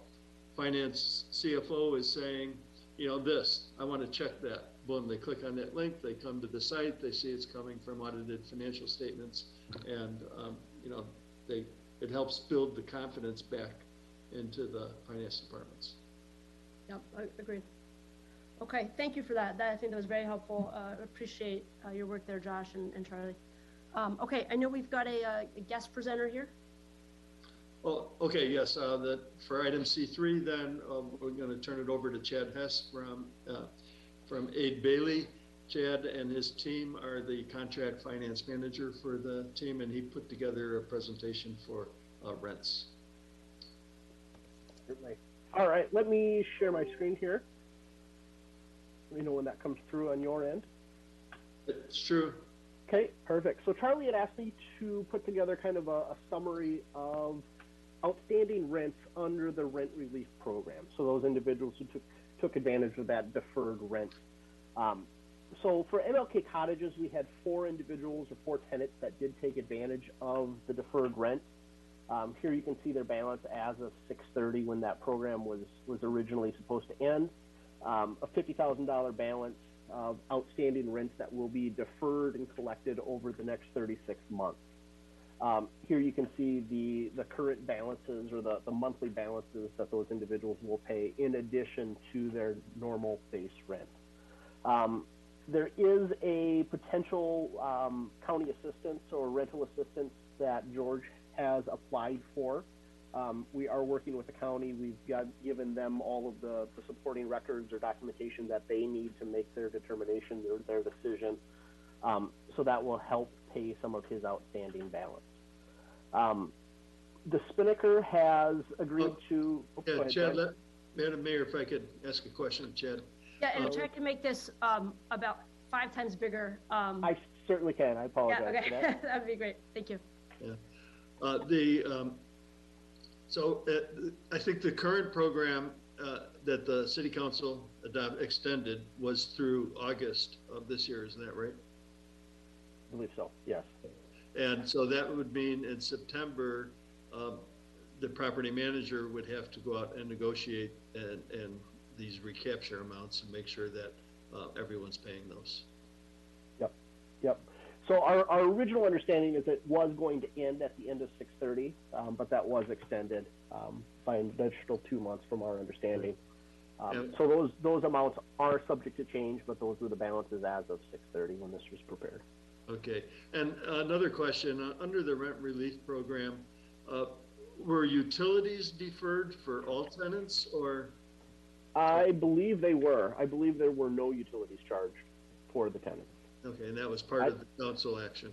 finance CFO is saying, you know, this, I want to check that. Boom, they click on that link, they come to the site, they see it's coming from audited financial statements, and, you know, it helps build the confidence back into the finance departments. Yep, I agree. Okay, thank you for that. I think that was very helpful. Appreciate your work there, Josh and Charlie. Okay, I know we've got a guest presenter here. Well, okay, yes, for item C3 then, we're going to turn it over to Chad Hess from Aid Bailey. Chad and his team are the contract finance manager for the team, and he put together a presentation for rents. All right, let me share my screen here. Let me know when that comes through on your end. It's true. Okay, perfect. So Charlie had asked me to put together kind of a summary of outstanding rents under the rent relief program. So those individuals who took advantage of that deferred rent. So for MLK Cottages, we had four individuals or four tenants that did take advantage of the deferred rent. Here you can see their balance as of 6/30 when that program was originally supposed to end. A $50,000 balance of outstanding rents that will be deferred and collected over the next 36 months. Here you can see the current balances or the monthly balances that those individuals will pay in addition to their normal base rent. There is a potential county assistance or rental assistance that George has applied for. We are working with the county. We've given them all of the supporting records or documentation that they need to make their determination, their decision. So that will help pay some of his outstanding balance. The Spinnaker has agreed to. Yeah, Chad, Madam Mayor, if I could ask a question of Chad. Yeah, and try to make this about 5 times bigger. I certainly can. I apologize. Yeah, okay. For that. That'd be great. Thank you. Yeah. I think the current program that the City Council extended was through August of this year, isn't that right? I believe so, yes. And so that would mean in September, the property manager would have to go out and negotiate and these recapture amounts and make sure that everyone's paying those. Yep, yep. So our original understanding is it was going to end at the end of 6/30, but that was extended by an additional 2 months from our understanding. So those amounts are subject to change, but those were the balances as of 6/30 when this was prepared. Okay. And another question, under the rent relief program, were utilities deferred for all tenants or? I believe they were. I believe there were no utilities charged for the tenants. Okay, and that was part of the council action.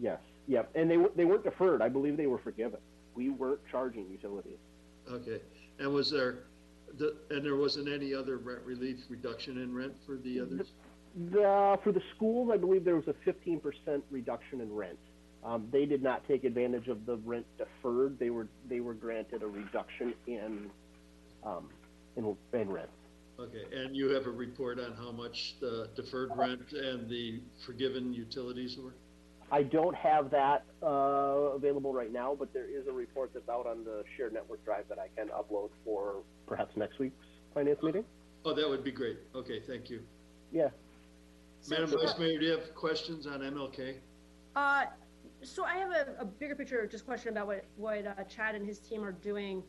Yes, yep, and they weren't deferred. I believe they were forgiven. We weren't charging utilities. Okay, and there wasn't any other rent relief reduction in rent for the others? For the schools, I believe there was a 15% reduction in rent. They did not take advantage of the rent deferred. They were granted a reduction in rent. Okay, and you have a report on how much the deferred rent and the forgiven utilities were? I don't have that available right now, but there is a report that's out on the shared network drive that I can upload for perhaps next week's finance meeting. Oh, that would be great. Okay, thank you. Yeah. Madam Vice Mayor, do you have questions on MLK? So I have a bigger picture, just question about what Chad and his team are doing.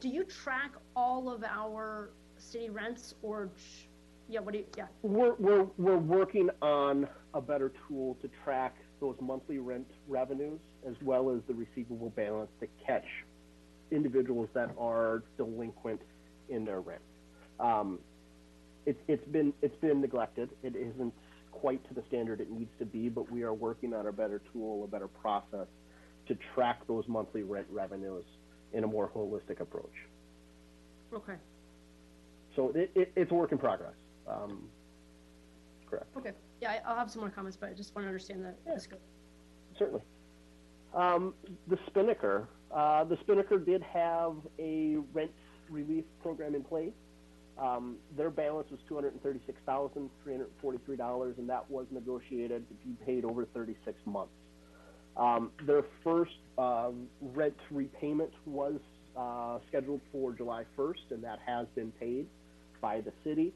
Do you track all of our city rents or we're working on a better tool to track those monthly rent revenues as well as the receivable balance to catch individuals that are delinquent in their rent. It's been neglected. It isn't quite to the standard it needs to be, but we are working on a better tool, a better process to track those monthly rent revenues in a more holistic approach. Okay. So it's a work in progress. Correct. Okay. Yeah, I'll have some more comments, but I just want to understand that. Yeah. Certainly. The Spinnaker. The Spinnaker did have a rent relief program in place. Their balance was $236,343, and that was negotiated to be paid over 36 months. Their first rent repayment was scheduled for July 1st, and that has been paid by the city.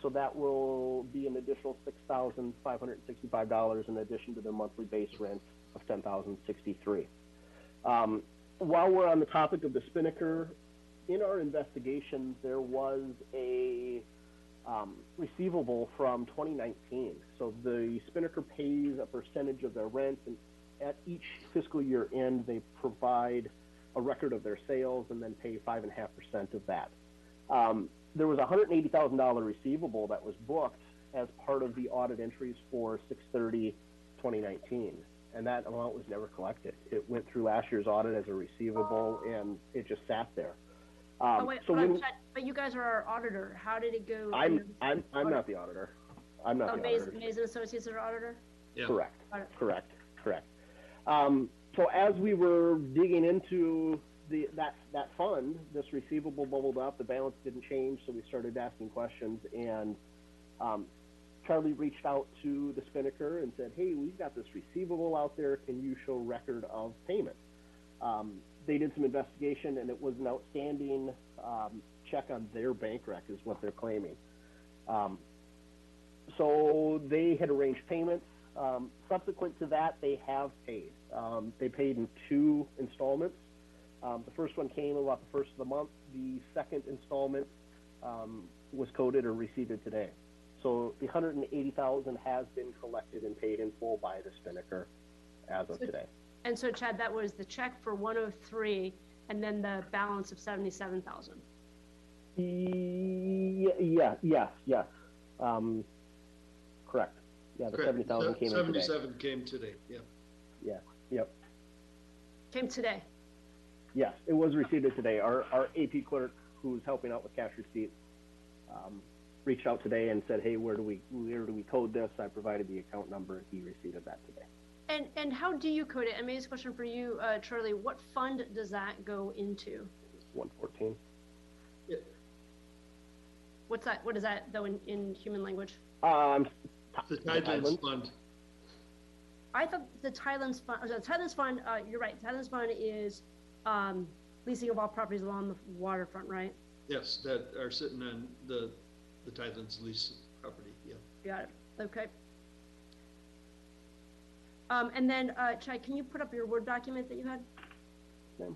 So that will be an additional $6,565 in addition to their monthly base rent of $10,063. While we're on the topic of the Spinnaker, in our investigation, there was a receivable from 2019. So the Spinnaker pays a percentage of their rent, and at each fiscal year end, they provide a a record of their sales and then pay 5.5% of that. There was a $180,000 receivable that was booked as part of the audit entries for 6/30/2019, and that amount was never collected. It went through last year's audit as a receivable, and it just sat there. Oh, wait, so but you guys are our auditor. How did it go? I'm not the auditor. I'm not the auditor. Mays and Associates are auditor? Yeah. Correct. Auditor. Correct. So as we were digging into that fund, this receivable bubbled up. The balance didn't change, so we started asking questions, and Charlie reached out to the Spinnaker and said, hey, we've got this receivable out there. Can you show record of payment? They did some investigation, and it was an outstanding check on their bank rec is what they're claiming. So they had arranged payments. Subsequent to that, they have paid. They paid in 2 installments. The first one came about the first of the month. The second installment was coded or received today. So the $180,000 has been collected and paid in full by the Spinnaker as of today. And so, Chad, that was the check for 103, and then the balance of $77,000. Yes. Correct. Yeah, the correct. 70,000 came. 77 today. Came today. Yeah. Yeah. Yep. Came today. Yes, it was received today. Our AP clerk, who's helping out with cash receipts, reached out today and said, "Hey, where do we code this?" I provided the account number. He received that today. And how do you code it? I mean, this question for you, Charlie. What fund does that go into? 114. Yeah. What's that? What is that though in human language? The Thailand's fund. I thought the Thailand's fund. The Thailand's fund. You're right. Thailand's fund is leasing of all properties along the waterfront, right? Yes, that are sitting on the Thailand's lease property. Yeah. Got it. Okay. And then, Chai, can you put up your Word document that you had? No.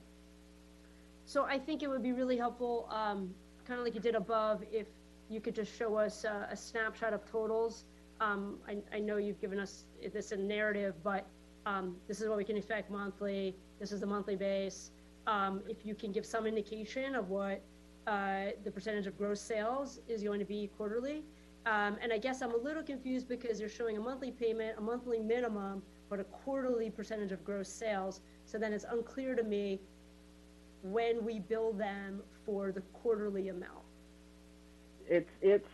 So I think it would be really helpful, kind of like you did above, if you could just show us a snapshot of totals. I know you've given us this in narrative, but this is what we can expect monthly. This is the monthly base. If you can give some indication of what the percentage of gross sales is going to be quarterly. And I guess I'm a little confused because you're showing a monthly payment, a monthly minimum, but a quarterly percentage of gross sales. So then it's unclear to me when we bill them for the quarterly amount. It's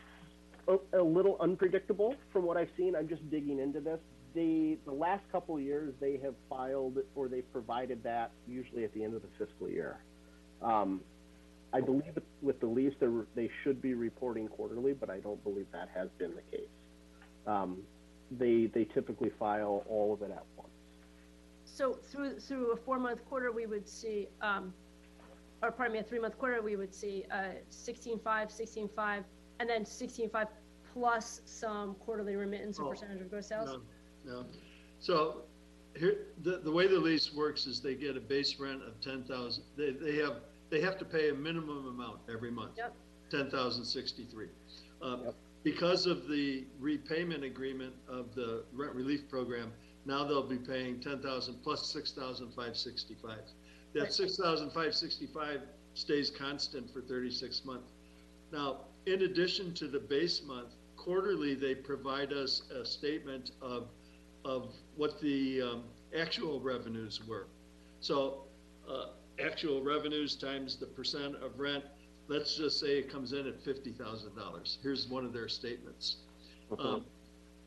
a little unpredictable from what I've seen. I'm just digging into this. The last couple of years, they have filed or they provided that usually at the end of the fiscal year. I believe with the lease, they should be reporting quarterly, but I don't believe that has been the case. They typically file all of it at once. So through a 4-month quarter, we would see, or pardon me, a 3-month quarter, we would see 16.5, 16.5, and then 16.5 plus some quarterly remittance or percentage of gross sales? No. So here, the way the lease works is they get a base rent of $10,000. They have to pay a minimum amount every month, yep. $10,063. Yep. Because of the repayment agreement of the rent relief program, now they'll be paying $10,000 plus $6,565. That right. $6,565 stays constant for 36 months. Now, in addition to the base month, quarterly they provide us a statement of what the actual revenues were. So. Actual revenues times the percent of rent, let's just say it comes in at $50,000. Here's one of their statements. Okay.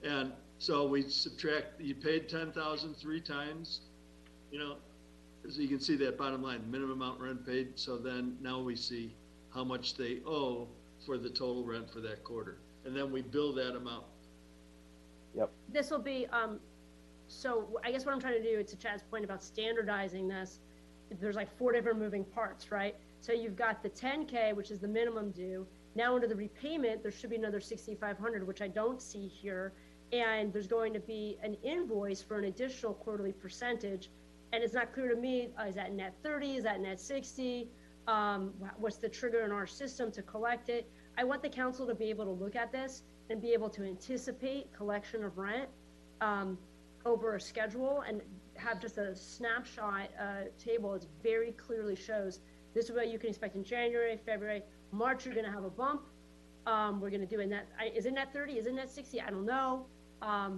And so we subtract, you paid 10,000 3 times, you know, so you can see that bottom line, minimum amount rent paid. So then now we see how much they owe for the total rent for that quarter. And then we bill that amount. Yep. This will be, so I guess what I'm trying to do, to Chad's point about standardizing this, there's like 4 different moving parts, right? So you've got the 10K, which is the minimum due. Now under the repayment, there should be another 6,500, which I don't see here. And there's going to be an invoice for an additional quarterly percentage. And it's not clear to me, is that net 30? Is that net 60? What's the trigger in our system to collect it? I want the council to be able to look at this and be able to anticipate collection of rent. over a schedule and have just a snapshot table that very clearly shows this is what you can expect in January, February, March. You're going to have a bump. We're going to do in that. Is it net 30? Is it net 60? I don't know. I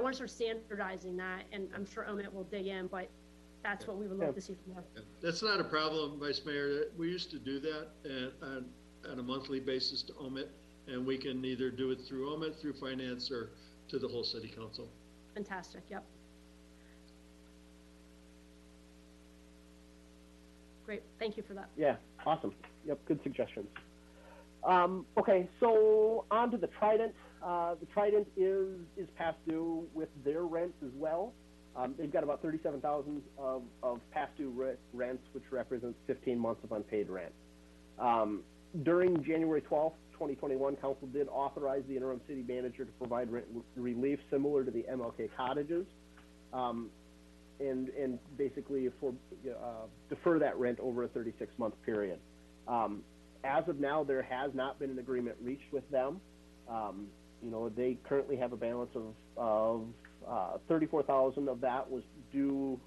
want to start standardizing that, and I'm sure OMIT will dig in, but that's what we would love to see from there. That's not a problem, Vice Mayor. We used to do that on a monthly basis to OMIT, and we can either do it through OMIT, through finance, or to the whole city council. Fantastic. Yep. Great. Thank you for that. Yeah. Awesome. Yep. Good suggestions. Okay, so on to the Trident. The Trident is past due with their rents as well. They've got about $37,000 of past due rents, which represents 15 months of unpaid rent. During January 12th, 2021, Council did authorize the interim city manager to provide rent relief similar to the MLK Cottages, and basically for defer that rent over a 36-month period. As of now, there has not been an agreement reached with them. You know, they currently have a balance of $34,000 of that was due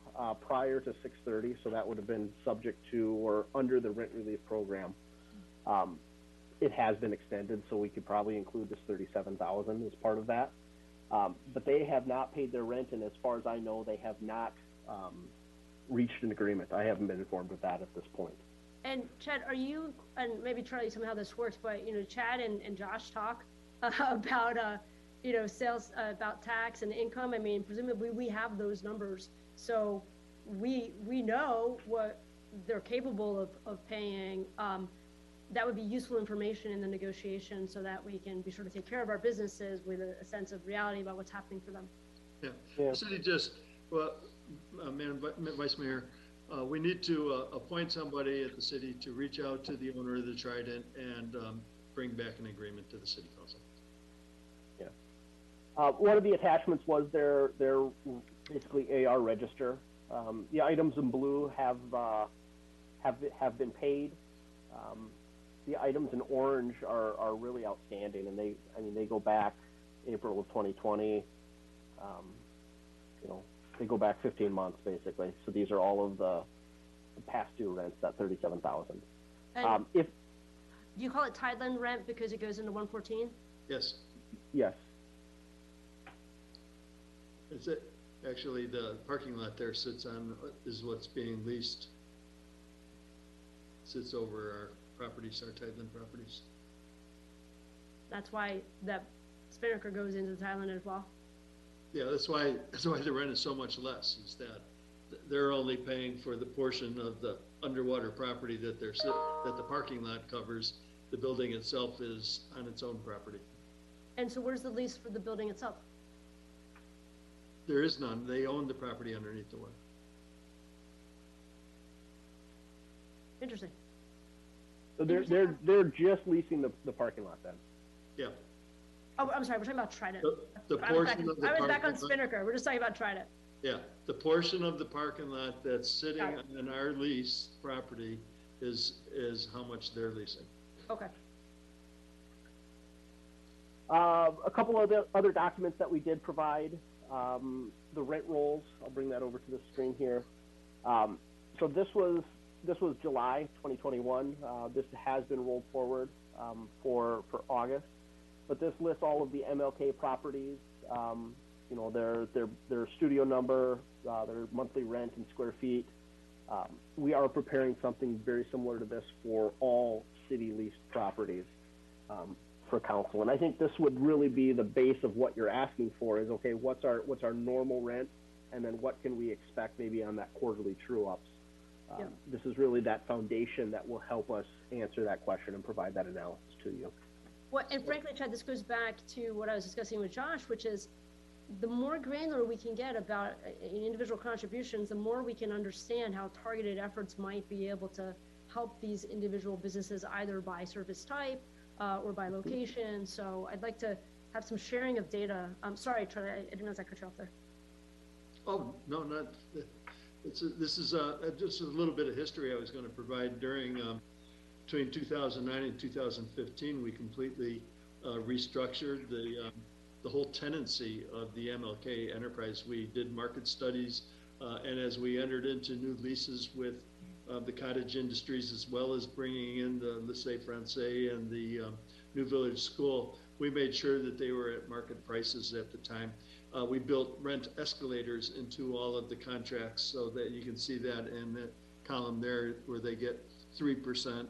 prior to 6/30, so that would have been subject to or under the rent relief program. It has been extended, so we could probably include this $37,000 as part of that. But they have not paid their rent, and as far as I know, they have not reached an agreement. I haven't been informed of that at this point. And Chad, are you, and maybe Charlie, somehow this works, but you know, Chad and Josh talk about you know, sales, about tax and income. I mean, presumably we have those numbers, so we know what they're capable of paying. That would be useful information in the negotiation, so that we can be sure to take care of our businesses with a sense of reality about what's happening for them. Yeah, yeah. So just, well, Vice Mayor. We need to appoint somebody at the city to reach out to the owner of the Trident and bring back an agreement to the city council. Yeah. One of the attachments was their basically AR register. The items in blue have been paid. The items in orange are really outstanding, and they go back April of 2020. You know, they go back 15 months basically. So these are all of the past due rents, that 37,000. If do you call it Tideland rent because it goes into 114? Yes. Yes. It's it. Actually, the parking lot there sits on is what's being leased. Sits over our properties, our Tideland properties. That's why that Spinnaker goes into Tideland as well. Yeah, that's why the rent is so much less, is that they're only paying for the portion of the underwater property that the parking lot covers. The building itself is on its own property. And so where's the lease for the building itself? There is none. They own the property underneath the water. Interesting. So they're just leasing the parking lot then? Yeah. Oh, I'm sorry, we're talking about Trident. I was back on Spinnaker. We're just talking about Trident. Yeah, the portion of the parking lot that's sitting on our lease property is how much they're leasing. Okay. A couple of the other documents that we did provide, the rent rolls. I'll bring that over to the screen here. So this was July 2021. This has been rolled forward for August. But this lists all of the MLK properties, you know, their studio number, their monthly rent in square feet. We are preparing something very similar to this for all city leased properties for council, and I think this would really be the base of what you're asking for. Is okay, what's our normal rent, and then what can we expect maybe on that quarterly true ups? Yeah. This is really that foundation that will help us answer that question and provide that analysis to you. Well, and frankly, Chad, this goes back to what I was discussing with Josh, which is the more granular we can get about individual contributions, the more we can understand how targeted efforts might be able to help these individual businesses either by service type or by location. So I'd like to have some sharing of data. I'm sorry, Charlie, I didn't realize I cut you off there. Oh, no, not. This is just a little bit of history I was going to provide during. Between 2009 and 2015, we completely restructured the the whole tenancy of the MLK enterprise. We did market studies, and as we entered into new leases with the cottage industries, as well as bringing in the Lycée Francais and the New Village School, we made sure that they were at market prices at the time. We built rent escalators into all of the contracts so that you can see that in the column there where they get 3%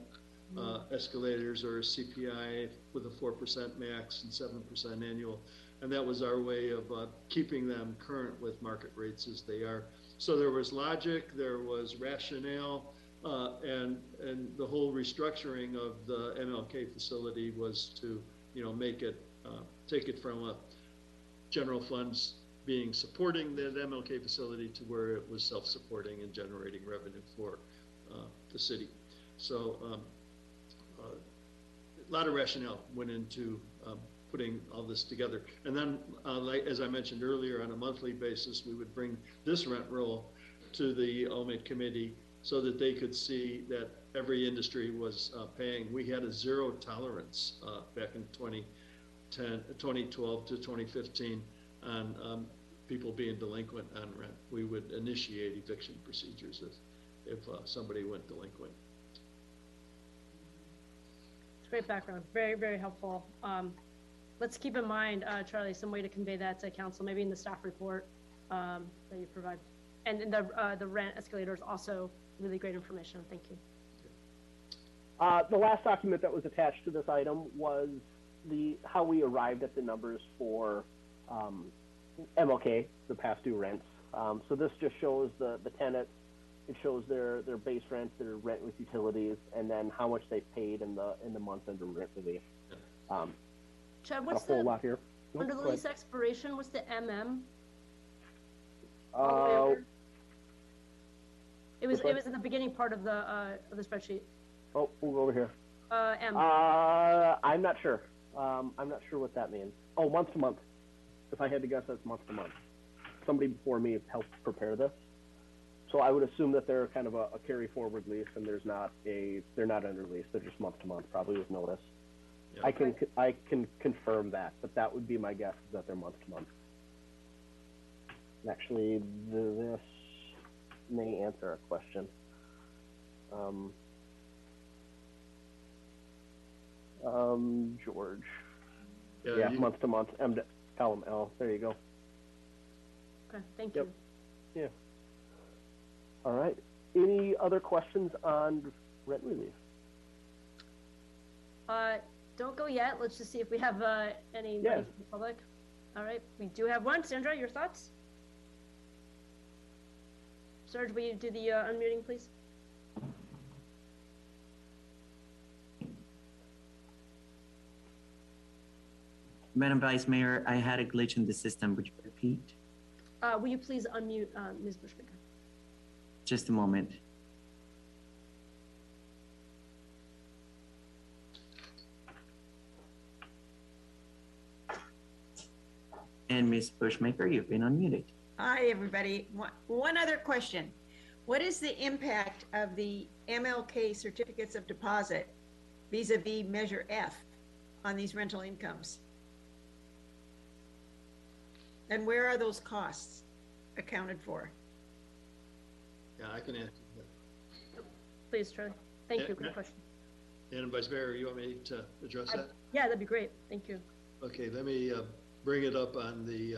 escalators or CPI with a 4% max and 7% annual. And that was our way of keeping them current with market rates as they are. So there was logic, there was rationale, and the whole restructuring of the MLK facility was to, you know, make it, take it from a general funds being supporting the MLK facility to where it was self-supporting and generating revenue for the city. So a lot of rationale went into putting all this together. And then, like, as I mentioned earlier, on a monthly basis, we would bring this rent roll to the OMIT committee so that they could see that every industry was paying. We had a zero tolerance back in 2012 to 2015 on people being delinquent on rent. We would initiate eviction procedures if somebody went delinquent. Great background, very, very helpful. Let's keep in mind, Charlie, some way to convey that to council, maybe in the staff report that you provide. And the rent escalator is also really great information. Thank you. The last document that was attached to this item was how we arrived at the numbers for MLK, the past due rents. So this just shows the tenants. It shows their base rent, their rent with utilities, and then how much they paid in the month under rent relief. Chad, what's the lot here under the lease expiration? What's the MM? It was in the beginning part of the spreadsheet. Oh, we'll go over here. M. I'm not sure. I'm not sure what that means. Oh, month to month. If I had to guess, that's month to month. Somebody before me helped prepare this. So I would assume that they're kind of a carry forward lease, and there's not they're not under lease. They're just month to month, probably with notice. Yep. I can confirm that, but that would be my guess, is that they're month to month. And actually, this may answer a question. George. Yeah, month to month. M to column L. There you go. Okay. Thank you. Yeah. All right. Any other questions on rent relief? Don't go yet. Let's just see if we have any money from the public. All right. We do have one. Sandra, your thoughts? Serge, will you do the unmuting, please? Madam Vice Mayor, I had a glitch in the system. Would you repeat? Will you please unmute Ms. Bushmaker? Just a moment. And Ms. Bushmaker, you've been unmuted. Hi, everybody. One other question. What is the impact of the MLK certificates of deposit vis-a-vis Measure F on these rental incomes? And where are those costs accounted for? Yeah, I can answer that. Please, Charlie. Thank you. Good question. And Vice Mayor, you want me to address that? Yeah, that'd be great. Thank you. Okay, let me bring it up on the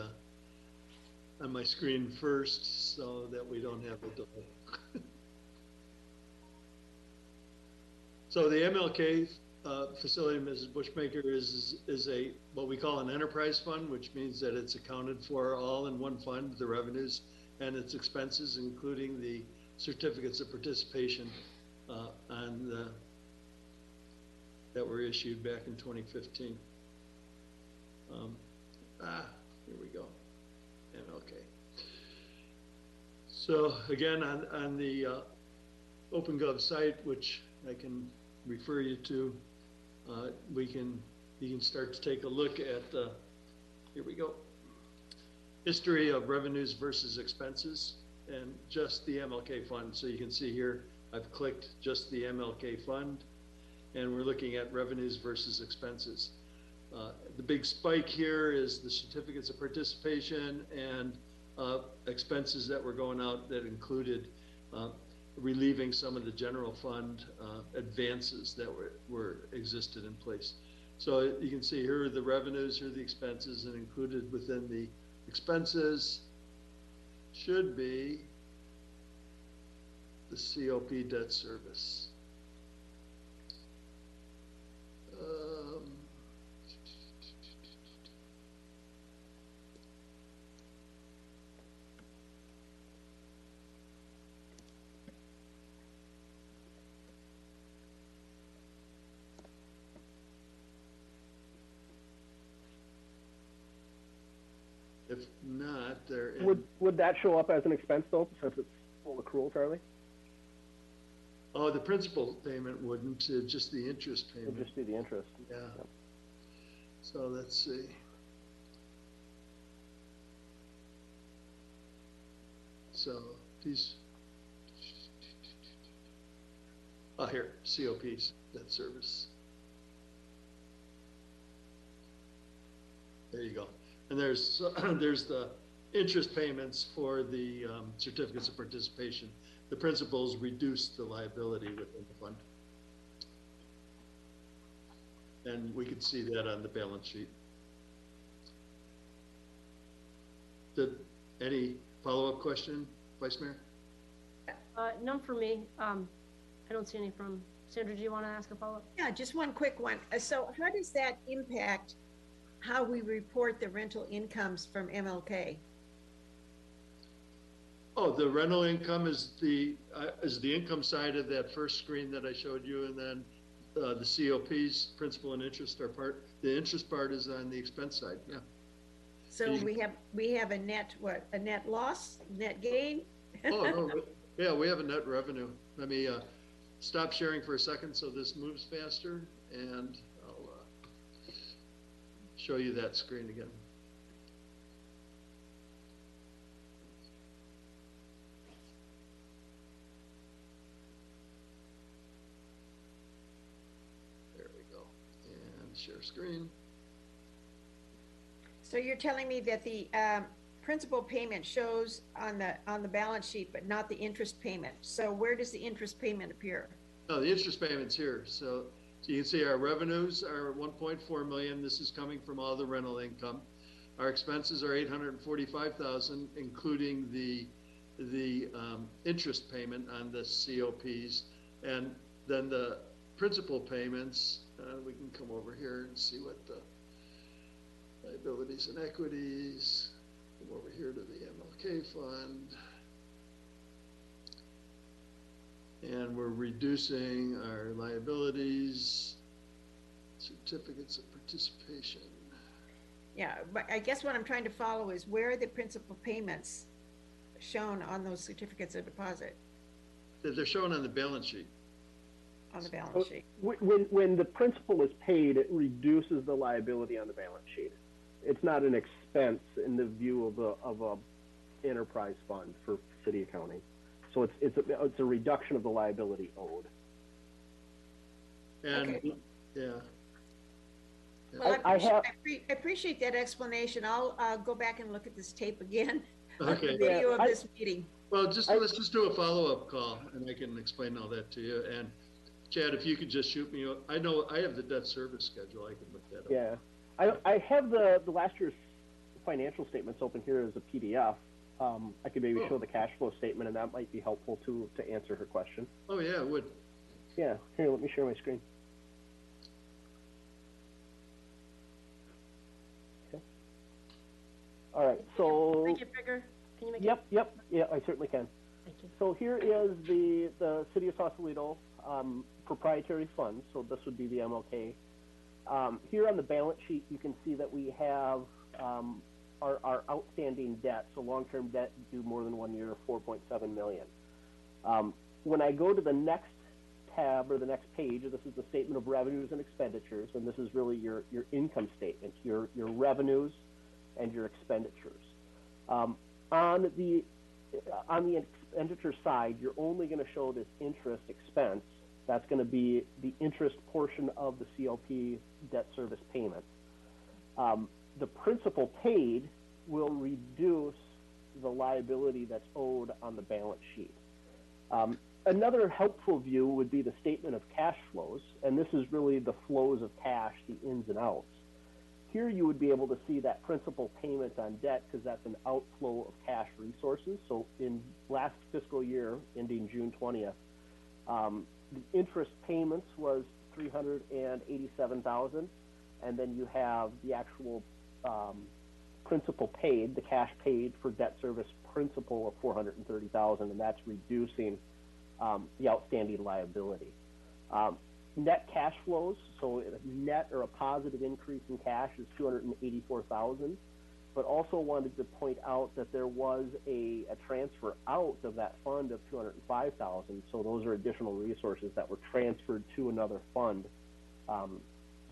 on my screen first, so that we don't have a delay. So the MLK facility, Mrs. Bushmaker, is a what we call an enterprise fund, which means that it's accounted for all in one fund, the revenues and its expenses, including the certificates of participation that were issued back in 2015. Here we go. MLK. So again, on the OpenGov site, which I can refer you to, you can start to take a look at, here we go, history of revenues versus expenses and just the MLK fund. So you can see here, I've clicked just the MLK fund, and we're looking at revenues versus expenses. The big spike here is the certificates of participation and expenses that were going out that included relieving some of the general fund advances that were existed in place. So you can see here are the revenues, here are the expenses, and included within the expenses should be the COP debt service. If not, there is... Would that show up as an expense though, since it's full accrual, Charlie? Oh, the principal payment wouldn't, just the interest payment. It'd just be the interest. Yeah. Yep. So let's see. So these, oh here, COPs, debt service. There you go. And there's the interest payments for the certificates of participation. The principals reduced the liability within the fund. And we could see that on the balance sheet. Did any follow-up question, Vice Mayor? None for me. I don't see any from Sandra. Do you want to ask a follow-up? Yeah, just one quick one. So how does that impact how we report the rental incomes from MLK? Oh, the rental income is the income side of that first screen that I showed you, and then the COPs, principal and interest, are part. The interest part is on the expense side. Yeah. So we have a net what? A net loss, net gain? Oh no, yeah, we have a net revenue. Let me stop sharing for a second so this moves faster, and I'll show you that screen again. There we go, and share screen. So you're telling me that the principal payment shows on the balance sheet, but not the interest payment. So where does the interest payment appear? Oh, the interest payment's here. So you can see our revenues are 1.4 million. This is coming from all the rental income. Our expenses are 845,000, including the interest payment on the COPs, and then the principal payments. We can come over here and see what the liabilities and equities. Come over here to the MLK fund. And we're reducing our liabilities, certificates of participation. Yeah, but I guess what I'm trying to follow is where are the principal payments shown on those certificates of deposit? They're shown on the balance sheet. On the balance sheet. When the principal is paid, it reduces the liability on the balance sheet. It's not an expense in the view of a enterprise fund for city accounting. So it's a reduction of the liability owed. And okay. Yeah. Well, I appreciate that explanation. I'll go back and look at this tape again. Okay. Video of this meeting. Well, let's just do a follow-up call, and I can explain all that to you. And Chad, if you could just shoot me. I know I have the debt service schedule. I can look that up. Yeah. I have the last year's financial statements open here as a PDF. I could maybe show the cash flow statement, and that might be helpful to answer her question. Oh yeah, it would. Yeah, here, let me share my screen. Okay. All right, so. Can you make it bigger? Can you make it? Yep, yeah, I certainly can. Thank you. So here is the City of Sausalito proprietary fund. So this would be the MLK. Here on the balance sheet, you can see that we have our outstanding debt, so long-term debt due more than 1 year of 4.7 million. When I go to the next tab or the next page, this is the statement of revenues and expenditures, and this is really your income statement, your revenues and your expenditures. On the expenditure side, you're only going to show this interest expense. That's going to be the interest portion of the CLP debt service payment. The principal paid will reduce the liability that's owed on the balance sheet. Another helpful view would be the statement of cash flows, and this is really the flows of cash, the ins and outs. Here you would be able to see that principal payment on debt because that's an outflow of cash resources. So in last fiscal year, ending June 20th, the interest payments was $387,000, and then you have the actual principal paid, the cash paid for debt service principal of $430,000, and that's reducing the outstanding liability. Net cash flows, so a net or a positive increase in cash is $284,000, but also wanted to point out that there was a transfer out of that fund of $205,000, so those are additional resources that were transferred to another fund.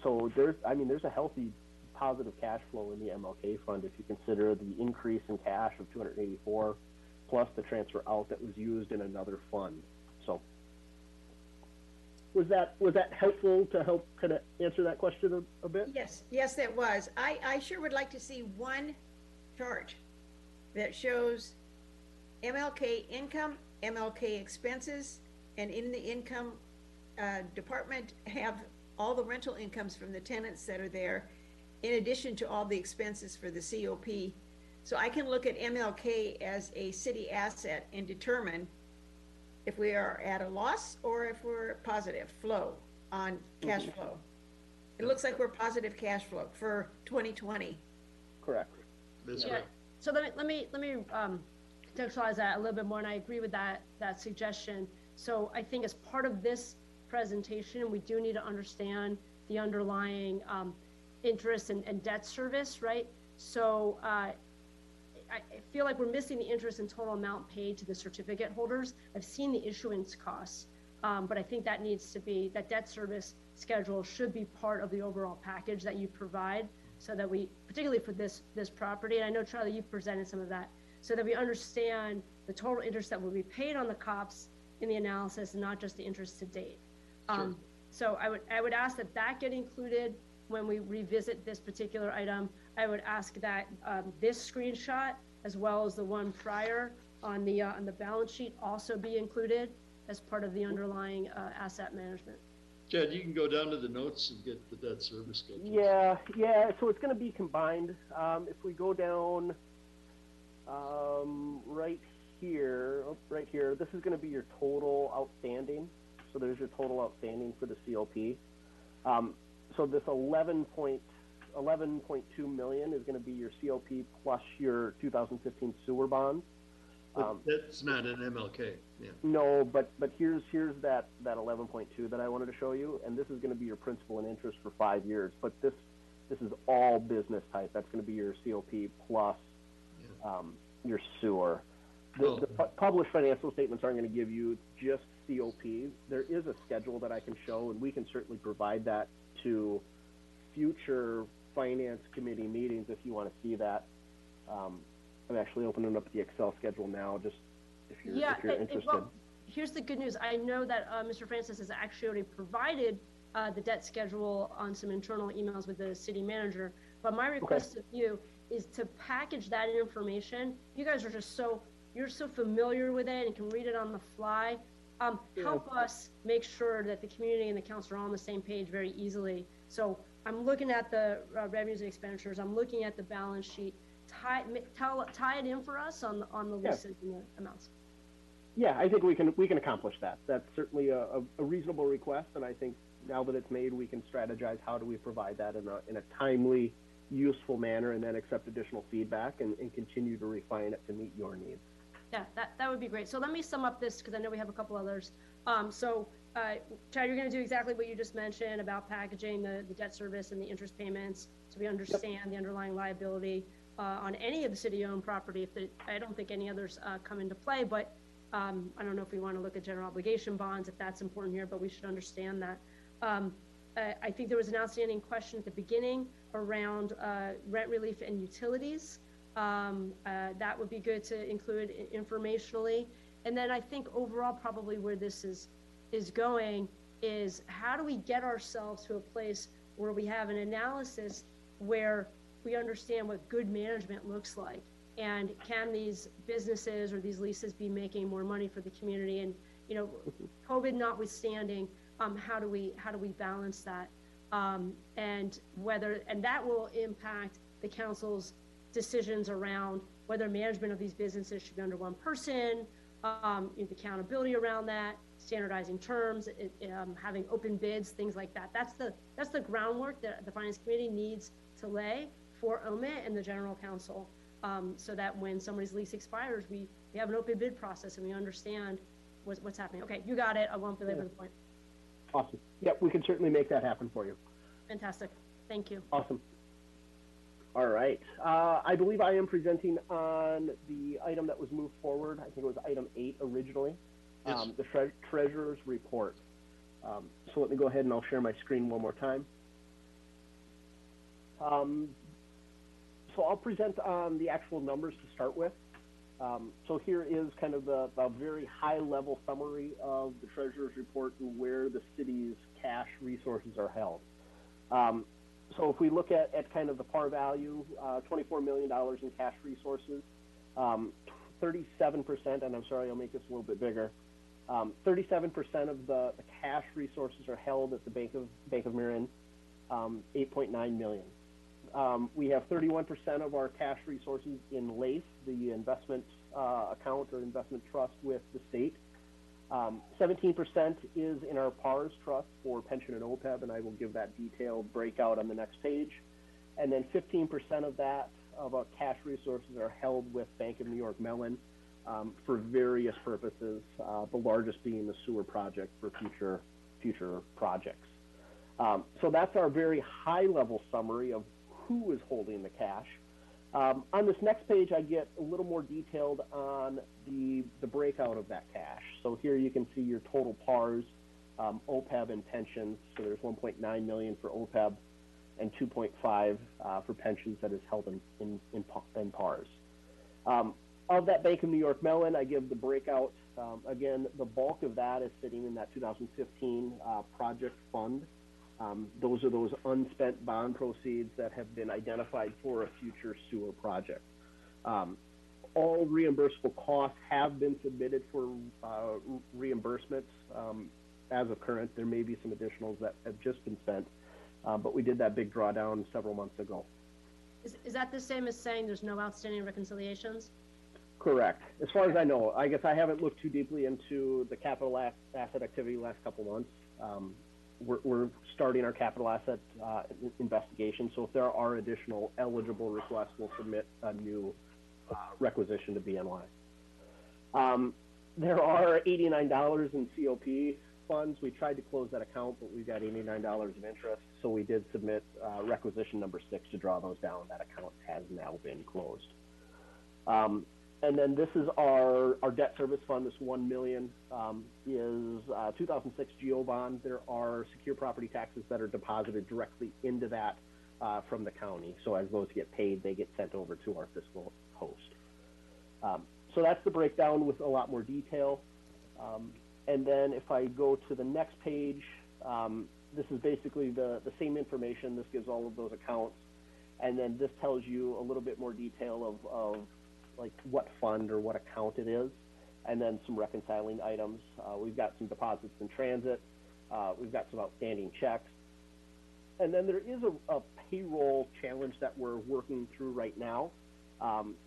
So there's a healthy positive cash flow in the MLK fund if you consider the increase in cash of 284 plus the transfer out that was used in another fund. So was that helpful to help kind of answer that question a bit? Yes, it was. I sure would like to see one chart that shows MLK income, MLK expenses, and in the income department have all the rental incomes from the tenants that are there, in addition to all the expenses for the COP. So I can look at MLK as a city asset and determine if we are at a loss or if we're positive flow on cash flow. It looks like we're positive cash flow for 2020. Correct. That's right. So let me contextualize that a little bit more, and I agree with that suggestion. So I think as part of this presentation, we do need to understand the underlying interest and debt service, right? So I feel like we're missing the interest and total amount paid to the certificate holders. I've seen the issuance costs, but I think that needs to be, that debt service schedule should be part of the overall package that you provide, so that we, particularly for this property, and I know Charlie, you've presented some of that, so that we understand the total interest that will be paid on the COPs in the analysis and not just the interest to date. Sure. So I would ask that get included when we revisit this particular item. I would ask that this screenshot, as well as the one prior on the balance sheet, also be included as part of the underlying asset management. Chad, you can go down to the notes and get the debt service schedule. Yeah. So it's going to be combined. If we go down right here, this is going to be your total outstanding. So there's your total outstanding for the COP. So this 11.2 million is going to be your COP plus your 2015 sewer bonds. That's not an MLK. Yeah. No, but here's that 11.2 that I wanted to show you, and this is going to be your principal and interest for 5 years. But this is all business type. That's going to be your COP plus your sewer. The published financial statements aren't going to give you just COP. There is a schedule that I can show, and we can certainly provide that to future finance committee meetings if you want to see that. I'm actually opening up the Excel schedule now, just if you're interested. Well, here's the good news. I know that Mr. Francis has actually already provided the debt schedule on some internal emails with the city manager, but my request of you is to package that information. You guys are just you're so familiar with it and can read it on the fly. Help us make sure that the community and the council are on the same page very easily. So I'm looking at the revenues and expenditures. I'm looking at the balance sheet. Tie it in for us on the leases and the amounts. Yeah, I think we can accomplish that. That's certainly a reasonable request, and I think now that it's made, we can strategize how do we provide that in a timely, useful manner, and then accept additional feedback and continue to refine it to meet your needs. Yeah, that would be great. So let me sum up this, because I know we have a couple others. Chad, you're going to do exactly what you just mentioned about packaging the debt service and the interest payments, so we understand the underlying liability on any of the city-owned property. I don't think any others come into play, but I don't know if we want to look at general obligation bonds, if that's important here, but we should understand that. I think there was an outstanding question at the beginning around rent relief and utilities. That would be good to include informationally. And then I think overall probably where this is going is, how do we get ourselves to a place where we have an analysis where we understand what good management looks like, and can these businesses or these leases be making more money for the community? And, you know, COVID notwithstanding, how do we balance that? And that will impact the council's decisions around whether management of these businesses should be under one person, accountability around that, standardizing terms, having open bids, things like that. That's the groundwork that the Finance Committee needs to lay for OMIT and the General Council, so that when somebody's lease expires, we have an open bid process and we understand what's happening. Okay, you got it. I won't belabor the point. Awesome. Yep, we can certainly make that happen for you. Fantastic. Thank you. Awesome. All right. I believe I am presenting on the item that was moved forward. I think it was item 8 originally, yes. The treasurer's report. So let me go ahead and I'll share my screen one more time. So I'll present on the actual numbers to start with. So here is kind of the very high level summary of the treasurer's report and where the city's cash resources are held. So if we look at kind of the par value, $24 million in cash resources, 37%, and I'm sorry, I'll make this a little bit bigger, 37% of the cash resources are held at the Bank of Marin, 8.9 million. We have 31% of our cash resources in LAIF, the investment account or investment trust with the state. 17% is in our PARS trust for pension and OPEB, and I will give that detailed breakout on the next page. And then 15% of that, of our cash resources, are held with Bank of New York Mellon for various purposes, the largest being the sewer project for future projects. So that's our very high level summary of who is holding the cash. On this next page, I get a little more detailed on the breakout of that cash. So here you can see your total PARs, OPEB and pensions. So there's 1.9 million for OPEB and 2.5 for pensions that is held in PARs. Of that Bank of New York Mellon, I give the breakout. Again, the bulk of that is sitting in that 2015 project fund. Those are those unspent bond proceeds that have been identified for a future sewer project. All reimbursable costs have been submitted for reimbursements. As of current, there may be some additionals that have just been spent, but we did that big drawdown several months ago. Is that the same as saying there's no outstanding reconciliations? Correct. As far as I know, I guess I haven't looked too deeply into the capital asset activity the last couple months. We're starting our capital asset investigation, so if there are additional eligible requests, we'll submit a new requisition to BNY. There are $89 in COP funds. We tried to close that account, but we've got $89 of interest, so we did submit requisition number 6 to draw those down. That account has now been closed. And then this is our debt service fund. This $1 million is 2006 GO bond. There are secure property taxes that are deposited directly into that from the county. So as those get paid, they get sent over to our fiscal host. So that's the breakdown with a lot more detail. And then if I go to the next page, this is basically the same information. This gives all of those accounts. And then this tells you a little bit more detail of like what fund or what account it is, and then some reconciling items. We've got some deposits in transit. We've got some outstanding checks. And then there is a payroll challenge that we're working through right now.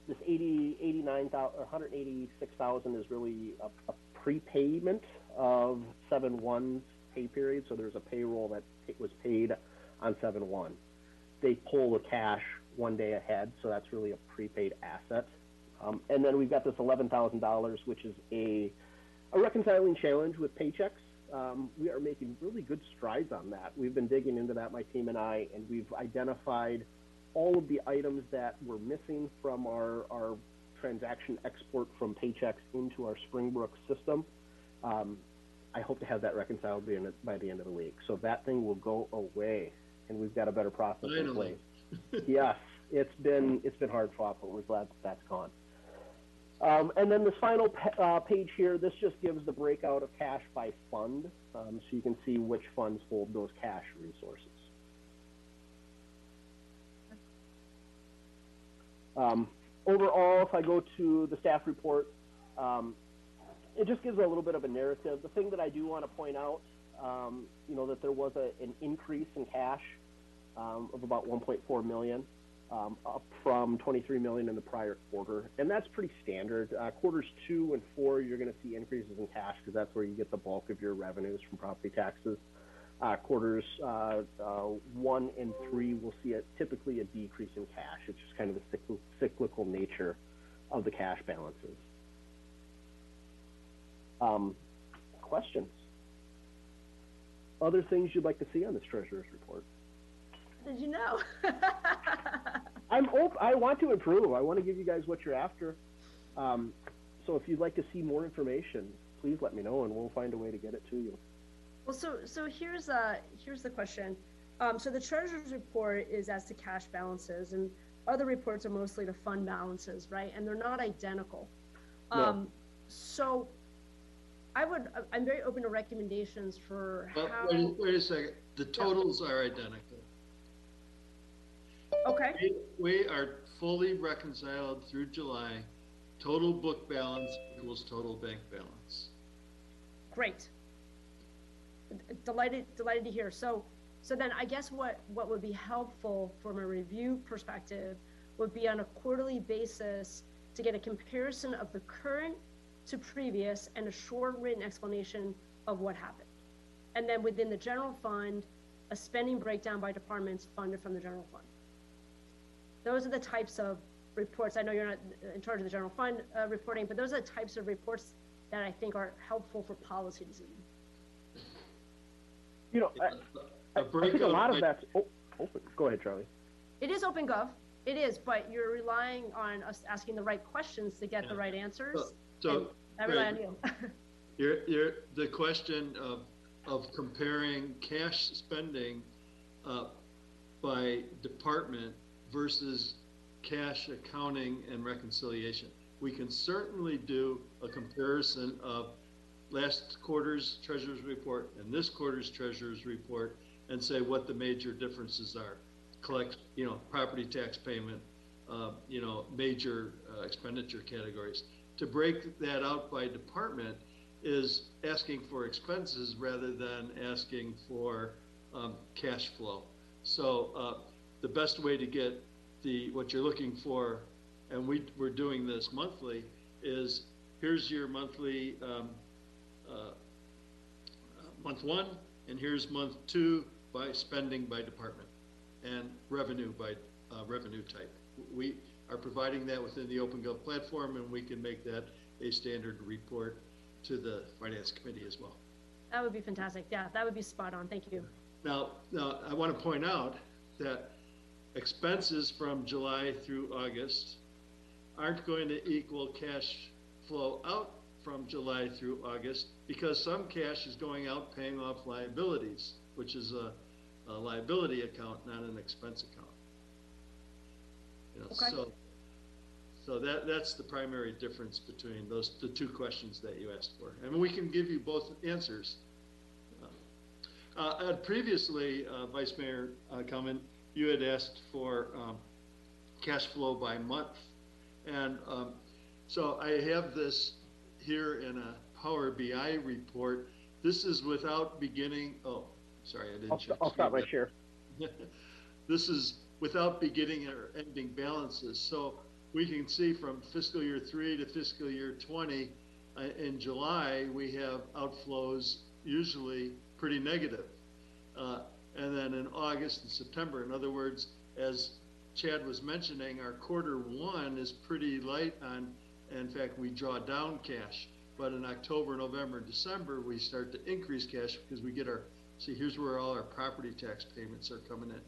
This $186,000 is really a prepayment of 7/1's pay period. So there's a payroll that was paid on 7/1. They pull the cash one day ahead, so that's really a prepaid asset. And then we've got this $11,000, which is a reconciling challenge with paychecks. We are making really good strides on that. We've been digging into that, my team and I, and we've identified all of the items that were missing from our transaction export from paychecks into our Springbrook system. I hope to have that reconciled by the end of the week. So that thing will go away, and we've got a better process in place. Yes, it's been hard fought, but we're glad that's gone. And then this final page here, this just gives the breakout of cash by fund, so you can see which funds hold those cash resources. Overall, if I go to the staff report, it just gives a little bit of a narrative. The thing that I do want to point out, you know, that there was an increase in cash of about $1.4 million, up from $23 million in the prior quarter. And that's pretty standard. Quarters 2 and 4, you're going to see increases in cash because that's where you get the bulk of your revenues from property taxes. Quarters 1 and 3 will see typically a decrease in cash. It's just kind of the cyclical nature of the cash balances. Questions? Other things you'd like to see on this treasurer's report? Did you know? I want to improve. I want to give you guys what you're after. So if you'd like to see more information, please let me know, and we'll find a way to get it to you. Well, so here's the question. So the treasurer's report is as to cash balances, and other reports are mostly to fund balances, right? And they're not identical. No. So I'm very open to recommendations for how. Wait a second. The totals are identical. Okay. We are fully reconciled through July. Total book balance equals total bank balance. Great. Delighted to hear. So then I guess what would be helpful from a review perspective would be on a quarterly basis to get a comparison of the current to previous and a short written explanation of what happened. And then within the general fund, a spending breakdown by departments funded from the general fund. Those are the types of reports. I know you're not in charge of the general fund reporting, but those are the types of reports that I think are helpful for policy decisions. You know, I think a lot of that's open. Go ahead, Charlie. It is OpenGov. It is, but you're relying on us asking the right questions to get the right answers. So I rely on you. The question of comparing cash spending by department versus cash accounting and reconciliation. We can certainly do a comparison of last quarter's treasurer's report and this quarter's treasurer's report and say what the major differences are. Collect, you know, property tax payment, you know, major expenditure categories. To break that out by department is asking for expenses rather than asking for cash flow. So the best way to get what you're looking for, and we're doing this monthly, is here's your monthly month 1, and here's month 2 by spending by department and revenue by revenue type. We are providing that within the OpenGov platform, and we can make that a standard report to the Finance Committee as well. That would be fantastic. Yeah, that would be spot on. Thank you. Now I want to point out that expenses from July through August aren't going to equal cash flow out from July through August, because some cash is going out paying off liabilities, which is a liability account, not an expense account. You know, okay. So that's the primary difference between the two questions that you asked for. I mean, we can give you both answers. Previously, Vice Mayor Kellman, you had asked for cash flow by month, and so I have this here in a Power BI report. This is without beginning. Oh, sorry, I didn't check. I'll stop right here. This is without beginning or ending balances. So we can see from fiscal year 3 to fiscal year 20, in July, we have outflows usually pretty negative. And then in August and September, in other words, as Chad was mentioning, our quarter 1 is pretty light on. In fact, we draw down cash, but in October, November, December, we start to increase cash because we get our, see, here's where all our property tax payments are coming in.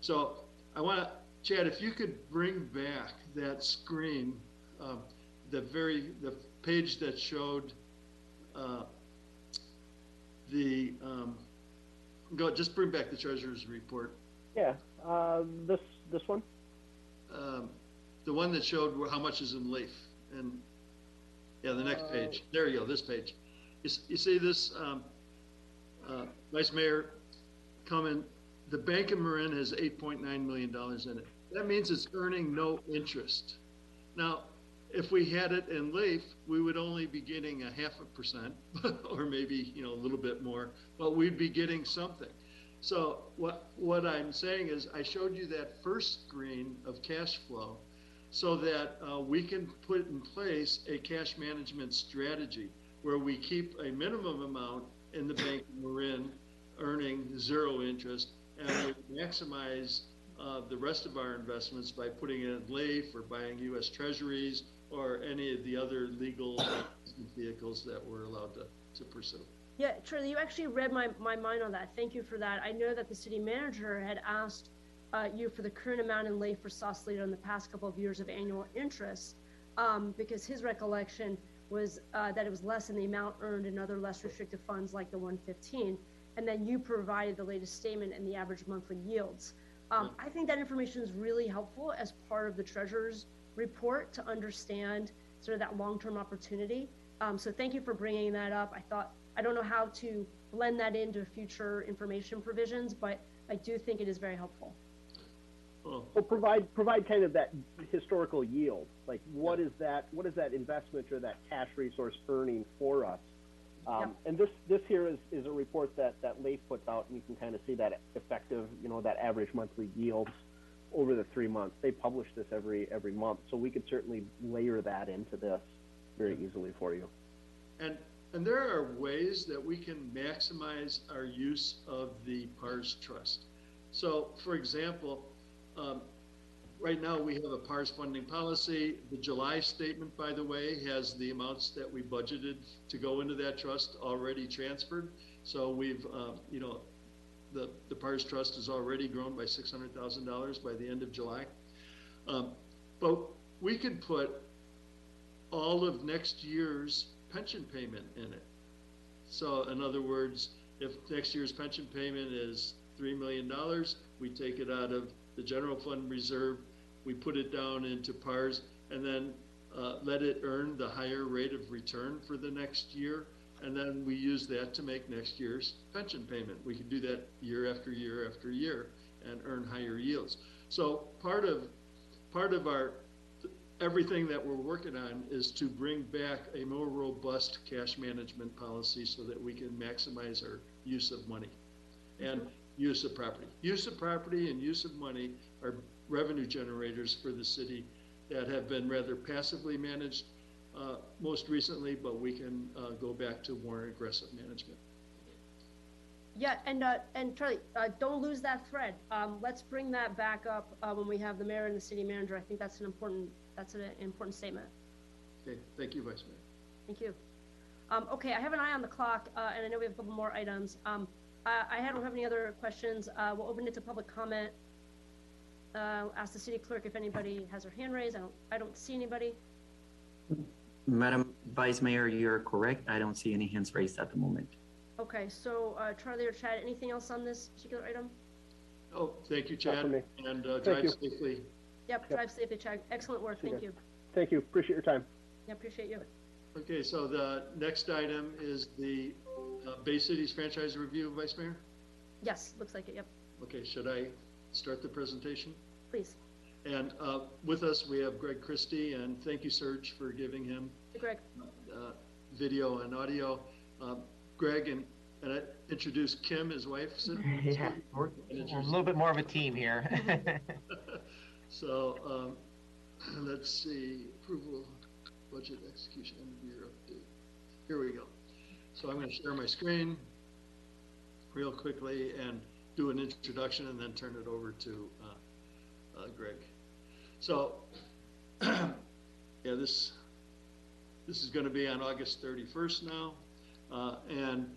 So I want to, Chad, if you could bring back that screen, the page that showed just bring back the treasurer's report. Yeah, this one. The one that showed how much is in LAIF. And yeah, the next page. There you go. This page. You see this, Vice Mayor Cummins. The Bank of Marin has $8.9 million in it. that means it's earning no interest. Now, if we had it in LEAF, we would only be getting a 0.5% or maybe, you know, a little bit more, but we'd be getting something. So what I'm saying is I showed you that first screen of cash flow so that we can put in place a cash management strategy where we keep a minimum amount in the Bank of Marin earning zero interest, and we maximize the rest of our investments by putting it in LAIF or buying U.S. Treasuries or any of the other legal vehicles that we're allowed to pursue. Yeah, Charlie, you actually read my mind on that. Thank you for that. I know that the city manager had asked you for the current amount in LAIF for Sausalito in the past couple of years of annual interest, because his recollection was that it was less than the amount earned in other less restrictive funds like the 115. And then you provided the latest statement and the average monthly yields. I think that information is really helpful as part of the treasurer's report to understand sort of that long-term opportunity. So thank you for bringing that up. I don't know how to blend that into future information provisions, but I do think it is very helpful. Well, provide kind of that historical yield. Like, what is that? What is that investment or that cash resource earning for us? And this here is a report that LAIF puts out, and you can kind of see that effective, you know, that average monthly yields over the 3 months. They publish this every month, so we could certainly layer that into this very easily for you. And there are ways that we can maximize our use of the PARS trust. So, for example, right now we have a PARS funding policy. The July statement, by the way, has the amounts that we budgeted to go into that trust already transferred. So we've, you know, the PARS trust has already grown by $600,000 by the end of July. But we can put all of next year's pension payment in it. So in other words, if next year's pension payment is $3 million, we take it out of the general fund reserve, we put it down into PARS, and then let it earn the higher rate of return for the next year. And then we use that to make next year's pension payment. We can do that year after year after year and earn higher yields. So part of our everything that we're working on is to bring back a more robust cash management policy so that we can maximize our use of money. And use of property. Use of property and use of money are revenue generators for the city that have been rather passively managed most recently, but we can go back to more aggressive management. Yeah, and Charlie, don't lose that thread. Let's bring that back up when we have the mayor and the city manager. I think that's an important statement. Okay, thank you, Vice Mayor. Thank you. Okay, I have an eye on the clock, and I know we have a couple more items. I don't have any other questions. We'll open it to public comment. Ask the city clerk if anybody has their hand raised. I don't see anybody. Madam Vice Mayor, you're correct. I don't see any hands raised at the moment. Okay, so Charlie or Chad, anything else on this particular item? Oh, thank you, Chad. And drive safely. Yep, drive safely, Chad. Excellent work. Thank you. Thank you. Appreciate your time. Yeah, appreciate you. Okay, so the next item is the Bay Cities franchise review, Vice Mayor? Yes, looks like it, yep. Okay, should I start the presentation? Please. And with us, we have Greg Christie, and thank you, Serge, for giving him Greg. Video and audio. Greg and I introduced Kim, his wife. Yeah, we're a little bit more of a team here. So let's see, approval, budget execution, end of year update. Here we go. So I'm going to share my screen real quickly and do an introduction and then turn it over to Greg. So yeah, this is going to be on August 31st now. And,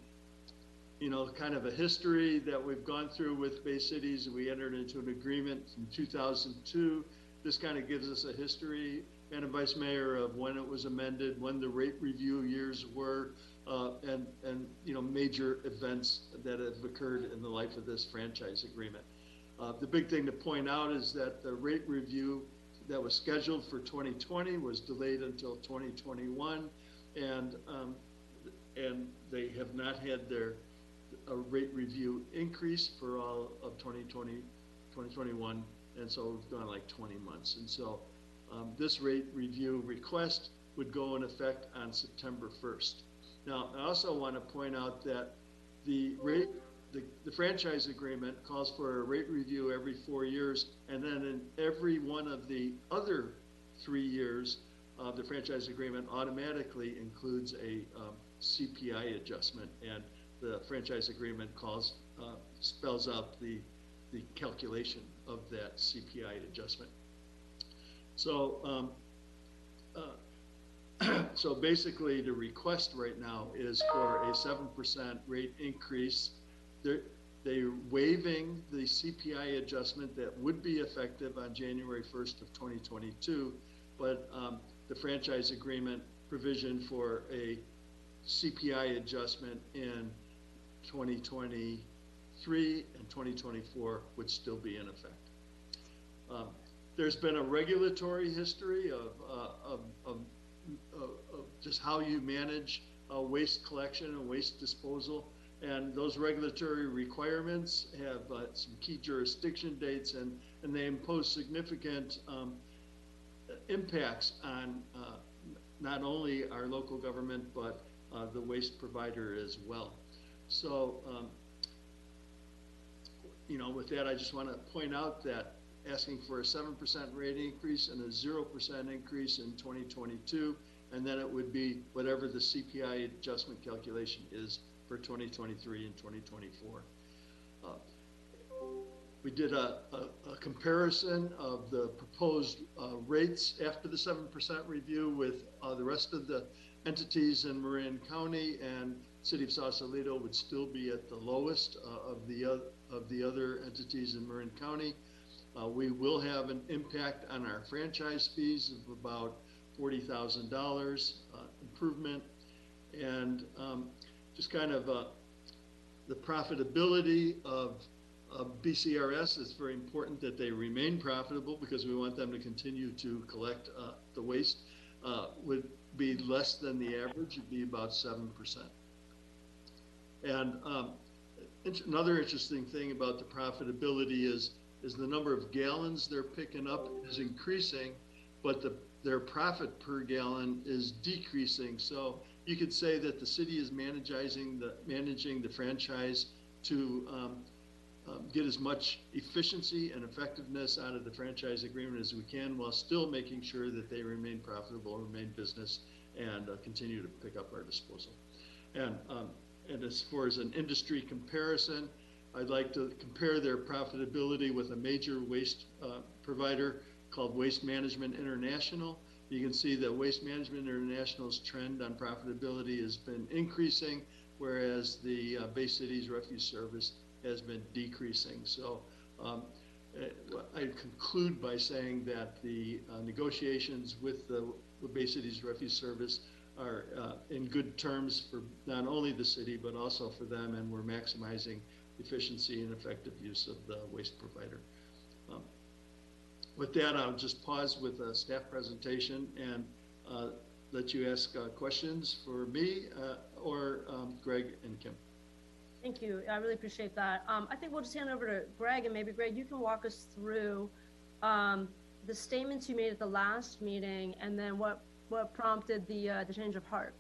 you know, kind of a history that we've gone through with Bay Cities. We entered into an agreement in 2002. This kind of gives us a history, Madam Vice Mayor, of when it was amended, when the rate review years were, and you know, major events that have occurred in the life of this franchise agreement. The big thing to point out is that the rate review that was scheduled for 2020 was delayed until 2021, and they have not had their rate review increase for all of 2020, 2021, and so we've gone like 20 months. And so this rate review request would go in effect on September 1st. Now, I also want to point out that the franchise agreement calls for a rate review every 4 years, and then in every one of the other 3 years of the franchise agreement automatically includes a CPI adjustment, and the franchise agreement spells out the calculation of that CPI adjustment. So, so basically the request right now is for a 7% rate increase. They're waiving the CPI adjustment that would be effective on January 1st of 2022, but the franchise agreement provision for a CPI adjustment in 2023 and 2024 would still be in effect. There's been a regulatory history of just how you manage waste collection and waste disposal. And those regulatory requirements have some key jurisdiction dates, and they impose significant impacts on not only our local government, but the waste provider as well. So, you know, with that, I just want to point out that asking for a 7% rate increase and a 0% increase in 2022, and then it would be whatever the CPI adjustment calculation is for 2023 and 2024. We did a comparison of the proposed rates after the 7% review with the rest of the entities in Marin County, and City of Sausalito would still be at the lowest of the other entities in Marin County. We will have an impact on our franchise fees of about $40,000 improvement, and just kind of the profitability of BCRS. It's very important that they remain profitable because we want them to continue to collect the waste. Would be less than the average. It'd be about 7%. And another interesting thing about the profitability is the number of gallons they're picking up is increasing, but their profit per gallon is decreasing. So you could say that the city is managing the franchise to get as much efficiency and effectiveness out of the franchise agreement as we can, while still making sure that they remain profitable, remain business, and continue to pick up our disposal. And as far as an industry comparison, I'd like to compare their profitability with a major waste provider called Waste Management International. You can see that Waste Management International's trend on profitability has been increasing, whereas the Bay Cities Refuse Service has been decreasing. So I conclude by saying that the negotiations with the Bay Cities Refuse Service are in good terms for not only the city, but also for them, and we're maximizing efficiency and effective use of the waste provider. With that, I'll just pause with a staff presentation and let you ask questions for me or Greg and Kim. Thank you. I really appreciate that. I think we'll just hand over to Greg, and maybe Greg, you can walk us through the statements you made at the last meeting, and then what prompted the change of heart.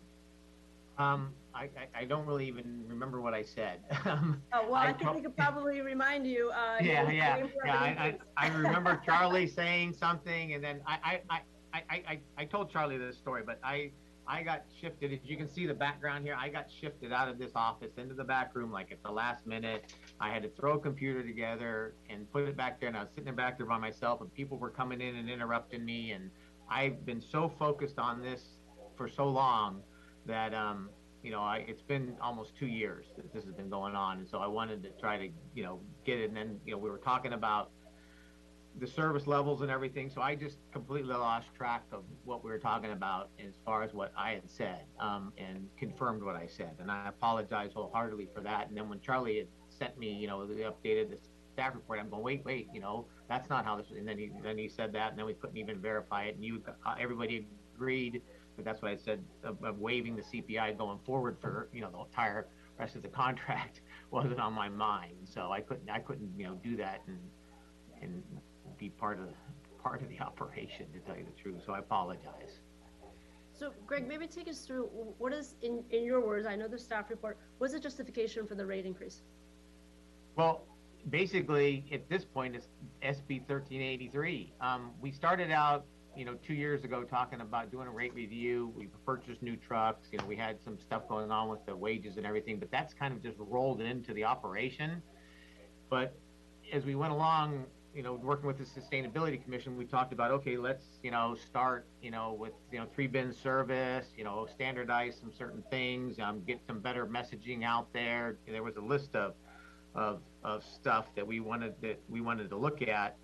I don't really even remember what I said. Well, I think we could probably remind you. I remember Charlie saying something, and then I told Charlie this story, but I got shifted. As you can see the background here, I got shifted out of this office into the back room, like at the last minute. I had to throw a computer together and put it back there, and I was sitting back there by myself, and people were coming in and interrupting me, and I've been so focused on this for so long that you know, it's been almost 2 years that this has been going on, and so I wanted to try to, you know, get it. And then, you know, we were talking about the service levels and everything, so I just completely lost track of what we were talking about as far as what I had said, and confirmed what I said, and I apologize wholeheartedly for that. And then when Charlie had sent me, you know, they updated the staff report, I'm going, wait, you know, that's not how this was. And then he said that, and then we couldn't even verify it, and everybody agreed. But that's what I said of waiving the CPI going forward for, you know, the entire rest of the contract wasn't on my mind, so I couldn't you know, do that, and be part of the operation, to tell you the truth. So I apologize. So Greg, maybe take us through what is, in your words, I know the staff report, what's the justification for the rate increase? Well, basically at this point it's SB 1383. We started out, 2 years ago talking about doing a rate review. We purchased new trucks, we had some stuff going on with the wages and everything, but that's kind of just rolled into the operation. But as we went along, working with the Sustainability Commission, we talked about, okay, let's, start, with, 3-bin service, standardize some certain things, get some better messaging out there. There was a list of stuff that we wanted to look at.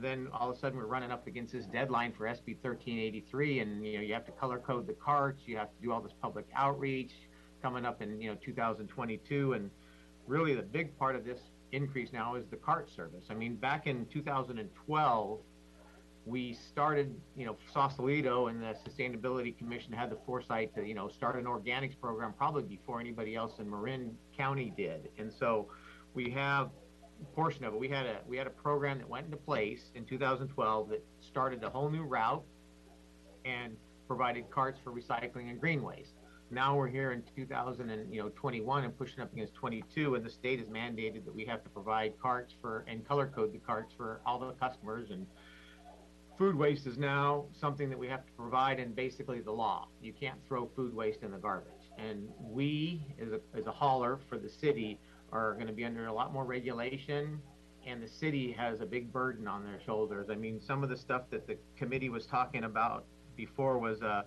Then all of a sudden we're running up against this deadline for SB 1383, and, you have to color code the carts, you have to do all this public outreach coming up in, 2022. And really the big part of this increase now is the cart service. I mean, back in 2012, we started, Sausalito, and the Sustainability Commission had the foresight to, start an organics program probably before anybody else in Marin County did. And so we have a portion of it. We had a program that went into place in 2012 that started a whole new route and provided carts for recycling and green waste. Now we're here in 2021 and pushing up against 22, and the state has mandated that we have to provide carts for and color code the carts for all the customers. And food waste is now something that we have to provide, and basically the law. You can't throw food waste in the garbage. And we, as a hauler for the city, are going to be under a lot more regulation, and the city has a big burden on their shoulders. I mean, some of the stuff that the committee was talking about before was a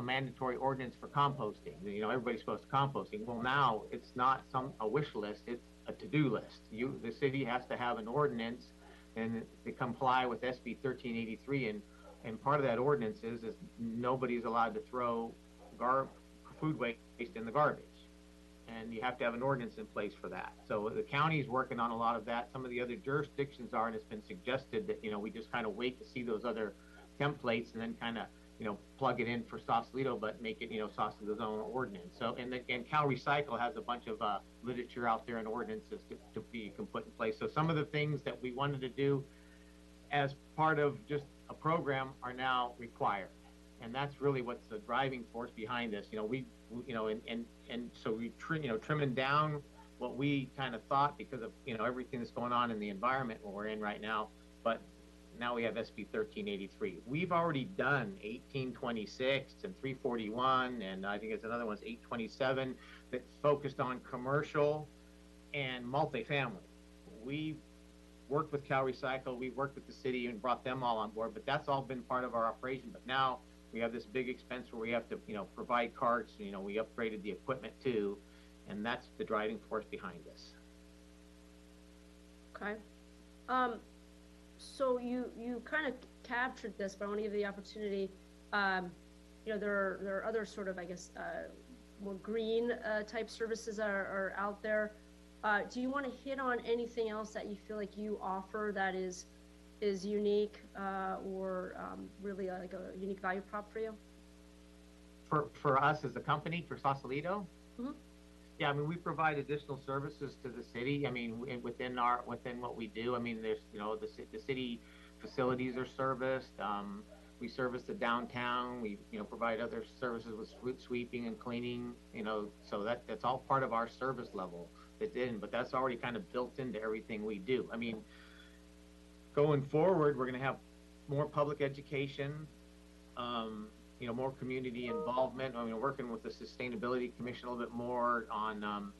mandatory ordinance for composting. Everybody's supposed to composting. Well, now it's not a wish list, it's a to-do list. The city has to have an ordinance and to comply with SB 1383, and part of that ordinance is nobody's allowed to throw food waste in the garbage. And you have to have an ordinance in place for that. So the county's working on a lot of that. Some of the other jurisdictions are, and it's been suggested that, we just kind of wait to see those other templates and then kind of, plug it in for Sausalito, but make it, Sausalito's own ordinance. So, and CalRecycle has a bunch of literature out there and ordinances you can put in place. So some of the things that we wanted to do as part of just a program are now required. And that's really what's the driving force behind this. So we trimming down what we kind of thought because of, everything that's going on in the environment we're in right now, but now we have SB 1383. We've already done 1826 and 341, and I think it's another one's 827 that focused on commercial and multifamily. We worked with CalRecycle, we worked with the city and brought them all on board, but that's all been part of our operation. But now we have this big expense where we have to, provide carts, we upgraded the equipment too, and that's the driving force behind this. Okay. So you kind of captured this, but I want to give you the opportunity. There are other sort of, I guess, more green type services are out there. Do you want to hit on anything else that you feel like you offer that is unique or really like a unique value prop for you? For us as a company, for Sausalito? Mm-hmm. Yeah, I mean, we provide additional services to the city. I mean, within what we do. I mean, there's the city facilities are serviced. We service the downtown. We provide other services with sweeping and cleaning. So that's all part of our service level. But that's already kind of built into everything we do. I mean, going forward, we're going to have more public education. More community involvement. I mean, working with the Sustainability Commission a little bit more on,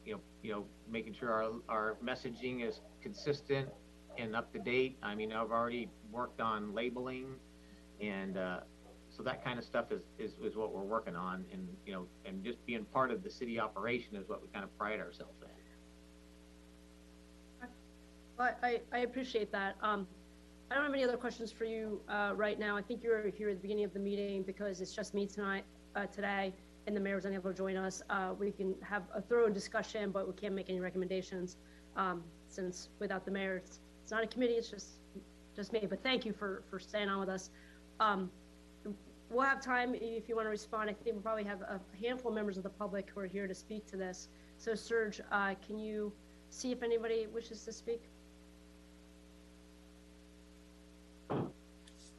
making sure our messaging is consistent and up to date. I mean, I've already worked on labeling, and so that kind of stuff is what we're working on, and and just being part of the city operation is what we kind of pride ourselves in. Well, I appreciate that. I don't have any other questions for you right now. I think you were here at the beginning of the meeting because it's just me tonight, today, and the mayor was unable to join us. We can have a thorough discussion, but we can't make any recommendations since without the mayor, it's not a committee, it's just me. But thank you for staying on with us. We'll have time if you want to respond. I think we'll probably have a handful of members of the public who are here to speak to this. So Serge, can you see if anybody wishes to speak?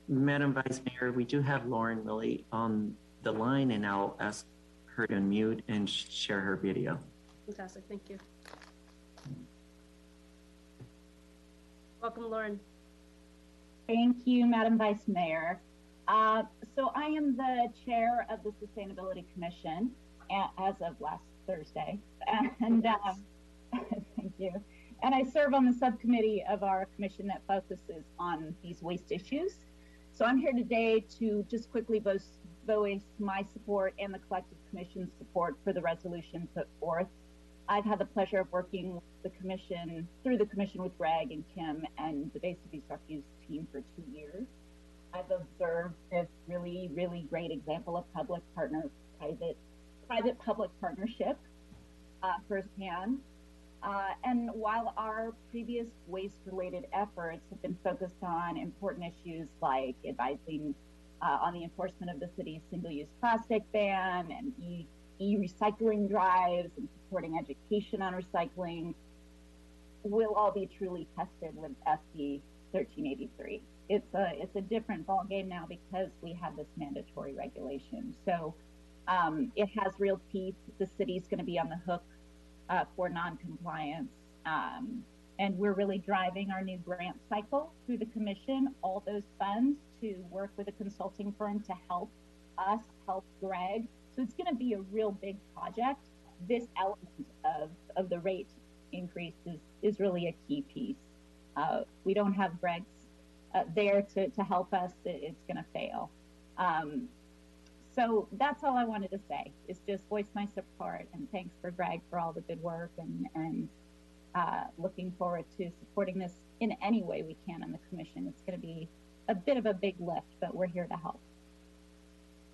Madam Vice Mayor, we do have Lauren Lilly on the line, and I'll ask her to unmute and share her video. Fantastic, thank you. Welcome, Lauren. Thank you, Madam Vice Mayor. So I am the chair of the Sustainability Commission as of last Thursday, and thank you. And I serve on the subcommittee of our commission that focuses on these waste issues. So I'm here today to just quickly voice my support and the collective commission's support for the resolution put forth. I've had the pleasure of working with the commission, through the commission with Reg and Kim and the Bay Cities Refuse team for 2 years. I've observed this really, really great example of private-public partnership firsthand. And while our previous waste-related efforts have been focused on important issues like advising on the enforcement of the city's single-use plastic ban and e-recycling drives and supporting education on recycling, will all be truly tested with SB 1383. It's a different ballgame now because we have this mandatory regulation. So it has real teeth. The city's going to be on the hook for non-compliance, and we're really driving our new grant cycle through the commission, all those funds, to work with a consulting firm to help us help Greg. So it's going to be a real big project. This element of the rate increase is really a key piece. We don't have Greg's there to help us. It's going to fail. So that's all I wanted to say, is just voice my support, and thanks for Greg for all the good work, and looking forward to supporting this in any way we can on the commission. It's going to be a bit of a big lift, but we're here to help.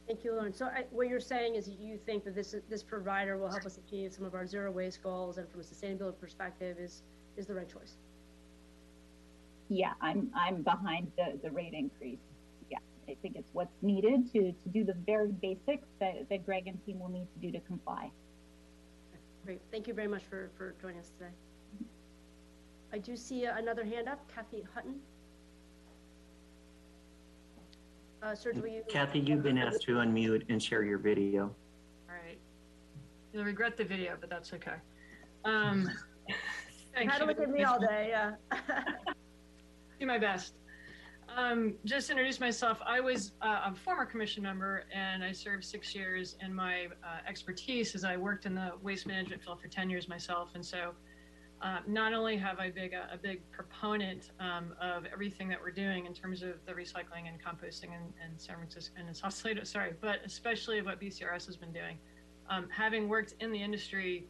Thank you, Lauren. So what you're saying is you think that this provider will help us achieve some of our zero waste goals, and from a sustainability perspective is the right choice. Yeah, I'm behind the rate increase. I think it's what's needed to do the very basics that Greg and team will need to do to comply. Great. Thank you very much for joining us today. I do see another hand up, Kathy Hutton. Serge, will you? Kathy, you've been asked to unmute and share your video. All right. You'll regret the video, but that's okay. Thank you. Had to look at me all day, yeah. Do my best. Just to introduce myself, I was a former commission member, and I served 6 years, and my expertise is I worked in the waste management field for 10 years myself. And so not only have I been a big proponent of everything that we're doing in terms of the recycling and composting in San Francisco and in Sausalito, sorry, but especially what BCRS has been doing, having worked in the industry.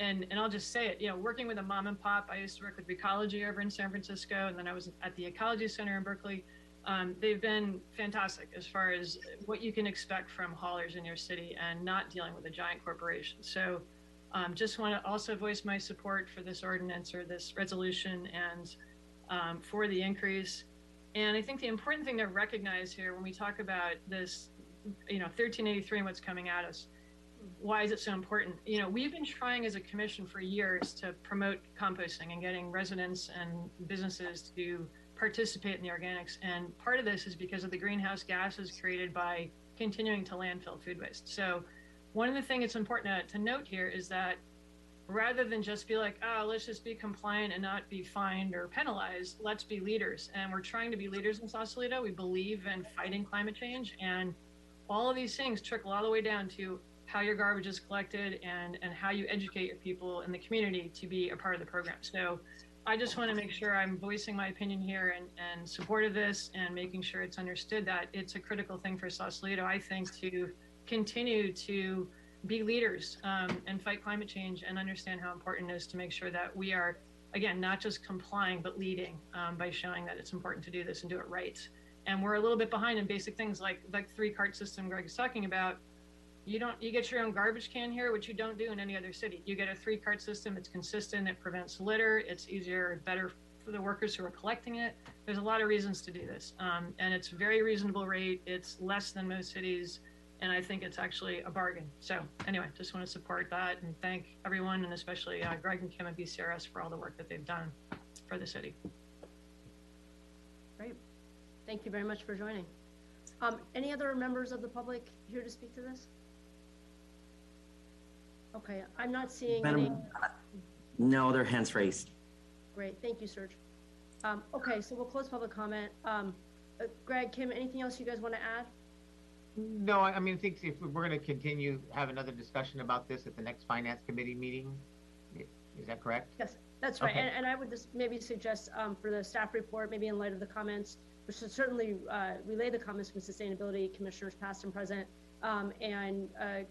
And I'll just say it, you know, working with a mom and pop, I used to work with Recology over in San Francisco, and then I was at the Ecology Center in Berkeley. They've been fantastic as far as what you can expect from haulers in your city and not dealing with a giant corporation. So just want to also voice my support for this ordinance or this resolution, and for the increase. And I think the important thing to recognize here when we talk about this, you know, 1383 and what's coming at us, why is it so important? You know, we've been trying as a commission for years to promote composting and getting residents and businesses to participate in the organics. And part of this is because of the greenhouse gases created by continuing to landfill food waste. So one of the things that's important to note here is that rather than just be like, oh, let's just be compliant and not be fined or penalized, let's be leaders. And we're trying to be leaders in Sausalito. We believe in fighting climate change, and all of these things trickle all the way down to how your garbage is collected and how you educate your people in the community to be a part of the program. So I just want to make sure I'm voicing my opinion here and support of this, and making sure it's understood that it's a critical thing for Sausalito, I think, to continue to be leaders and fight climate change, and understand how important it is to make sure that we are, again, not just complying, but leading by showing that it's important to do this and do it right. And we're a little bit behind in basic things like the three-cart system Greg is talking about. You get your own garbage can here, which you don't do in any other city. You get a three-cart system. It's consistent. It prevents litter. It's easier, better for the workers who are collecting it. There's a lot of reasons to do this, and it's a very reasonable rate. It's less than most cities, and I think it's actually a bargain. So anyway, just want to support that and thank everyone, and especially Greg and Kim at BCRS for all the work that they've done for the city. Great. Thank you very much for joining. Any other members of the public here to speak to this? Okay, I'm not seeing any. No, their hands raised. Great, thank you, Serge. Okay, so we'll close public comment. Greg, Kim, anything else you guys want to add? No, I mean, I think if we're going to continue, have another discussion about this at the next Finance Committee meeting. Is that correct? Yes, that's right. Okay. And I would just maybe suggest for the staff report, maybe in light of the comments, we should certainly relay the comments from Sustainability Commissioners past and present.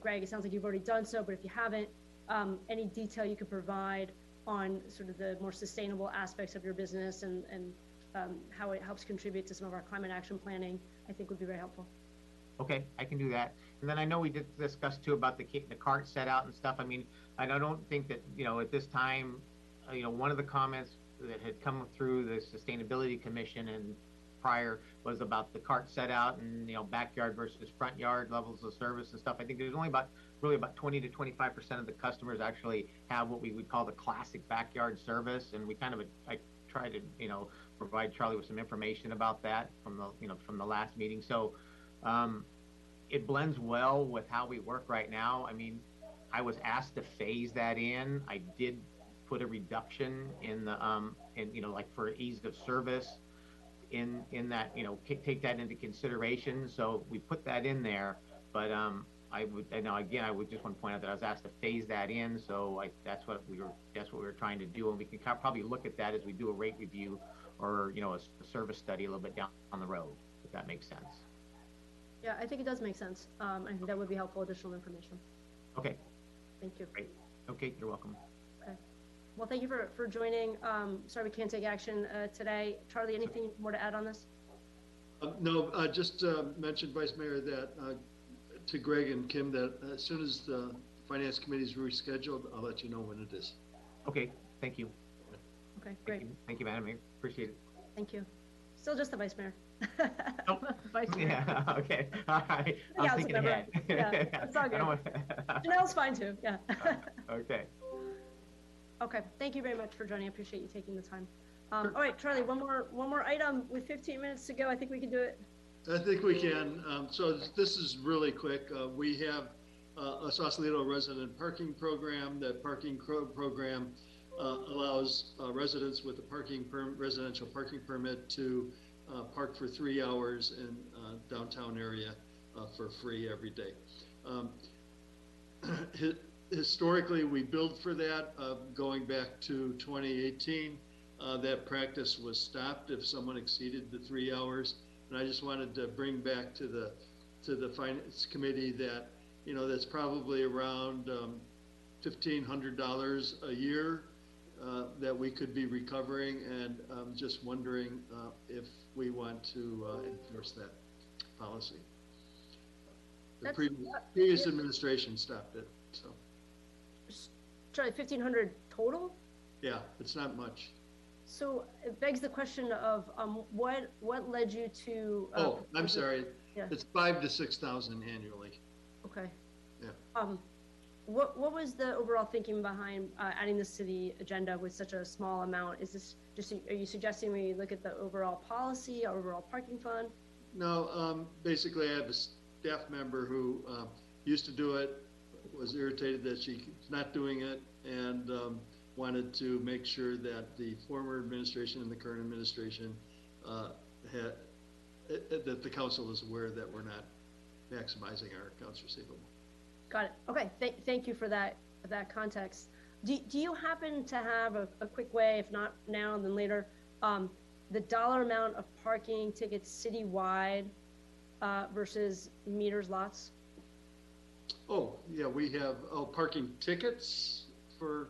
Greg, it sounds like you've already done so, but if you haven't, any detail you could provide on sort of the more sustainable aspects of your business and how it helps contribute to some of our climate action planning, I think would be very helpful. Okay, I can do that. And then I know we did discuss too about the cart set out and stuff. I mean, I don't think that, you know, at this time, you know, one of the comments that had come through the Sustainability Commission and prior was about the cart set out and, you know, backyard versus front yard levels of service and stuff. I think there's only about 20 to 25% of the customers actually have what we would call the classic backyard service. And we kind of, I tried to, you know, provide Charlie with some information about that from the, you know, from the last meeting. So, it blends well with how we work right now. I mean, I was asked to phase that in. I did put a reduction in the, and you know, like for ease of service in that, you know, take that into consideration. So we put that in there, but I would just want to point out that I was asked to phase that in. So that's what we were trying to do. And we can probably look at that as we do a rate review or, you know, a service study a little bit down on the road, if that makes sense. Yeah, I think it does make sense. I think that would be helpful additional information. Okay. Thank you. Great. Okay, you're welcome. Okay. Well, thank you for joining. Sorry we can't take action today. Charlie, anything more to add on this? No, I just mentioned, Vice Mayor, that to Greg and Kim that as soon as the Finance Committee is rescheduled, I'll let you know when it is. Okay, thank you. Okay, great. Thank you, Madam Mayor. Appreciate it. Thank you. Still just the Vice Mayor. Oh, yeah, okay. All right. I'm thinking ahead. Yeah, it's all good. Janelle's fine too. Yeah. Okay. Okay. Thank you very much for joining. I appreciate you taking the time. Sure. All right, Charlie, one more item with 15 minutes to go. I think we can do it. I think we can. So this is really quick. We have a Sausalito resident parking program. That parking program allows residents with a residential parking permit to park for 3 hours in downtown area for free every day. Historically, we billed for that going back to 2018. That practice was stopped if someone exceeded the 3 hours. And I just wanted to bring back to the Finance Committee that, you know, that's probably around $1,500 a year that we could be recovering, and just wondering if we want to enforce that policy. The previous administration stopped it, so. Charlie, 1,500 total? Yeah, it's not much. So it begs the question of what led you to? Oh, I'm sorry. Yeah. It's 5,000 to 6,000 annually. Okay. Yeah. What was the overall thinking behind adding this to the agenda with such a small amount? Is this just, are you suggesting we look at the overall policy, overall parking fund? No, basically I have a staff member who used to do it, was irritated that she's not doing it, and wanted to make sure that the former administration and the current administration, that the council is aware that we're not maximizing our accounts receivable. Got it. Okay. Thank you for that context. Do you happen to have a quick way, if not now, then later, the dollar amount of parking tickets citywide versus meters lots? Oh, yeah, we have parking tickets for,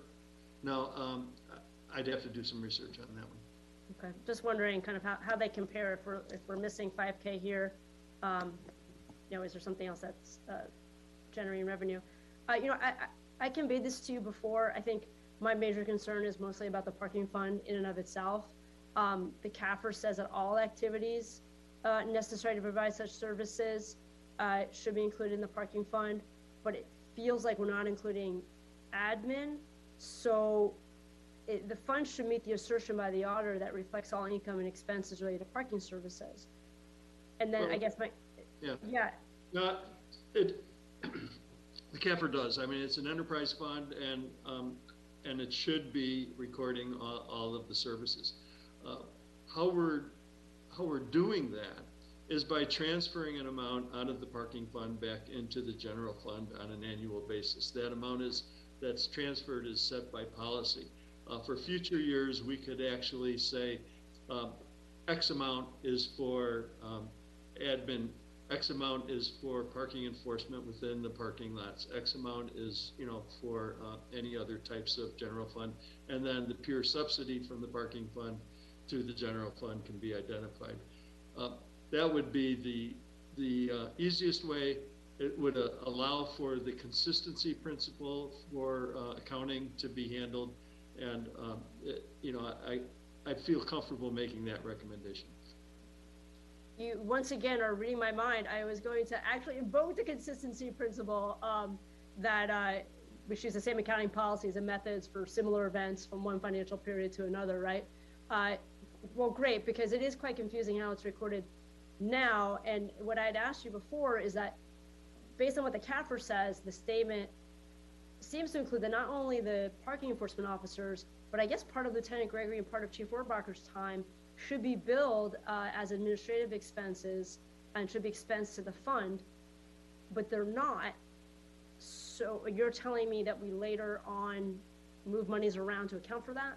no, I'd have to do some research on that one. Okay. Just wondering kind of how they compare if we're missing 5K here, you know, is there something else that's, generating revenue. You know, I conveyed this to you before. I think my major concern is mostly about the parking fund in and of itself. The CAFR says that all activities necessary to provide such services should be included in the parking fund, but it feels like we're not including admin. So the fund should meet the assertion by the auditor that reflects all income and expenses related to parking services. And then well, I guess my, yeah. Yeah. No, it, the CAFR does. I mean, it's an enterprise fund, and it should be recording all of the services. How we're doing that is by transferring an amount out of the parking fund back into the general fund on an annual basis. That amount that's transferred is set by policy. For future years, we could actually say X amount is for admin, X amount is for parking enforcement within the parking lots, X amount is, you know, for any other types of general fund, and then the pure subsidy from the parking fund to the general fund can be identified. That would be the easiest way. It would allow for the consistency principle for accounting to be handled, and you know, I feel comfortable making that recommendation. You once again are reading my mind. I was going to actually invoke the consistency principle that which is the same accounting policies and methods for similar events from one financial period to another, right? Well, great, because it is quite confusing how it's recorded now. And what I had asked you before is that based on what the CAFR says, the statement seems to include that not only the parking enforcement officers, but I guess part of Lieutenant Gregory and part of Chief Rohrabacher's time should be billed as administrative expenses and should be expensed to the fund, but they're not. So you're telling me that we later on move monies around to account for that?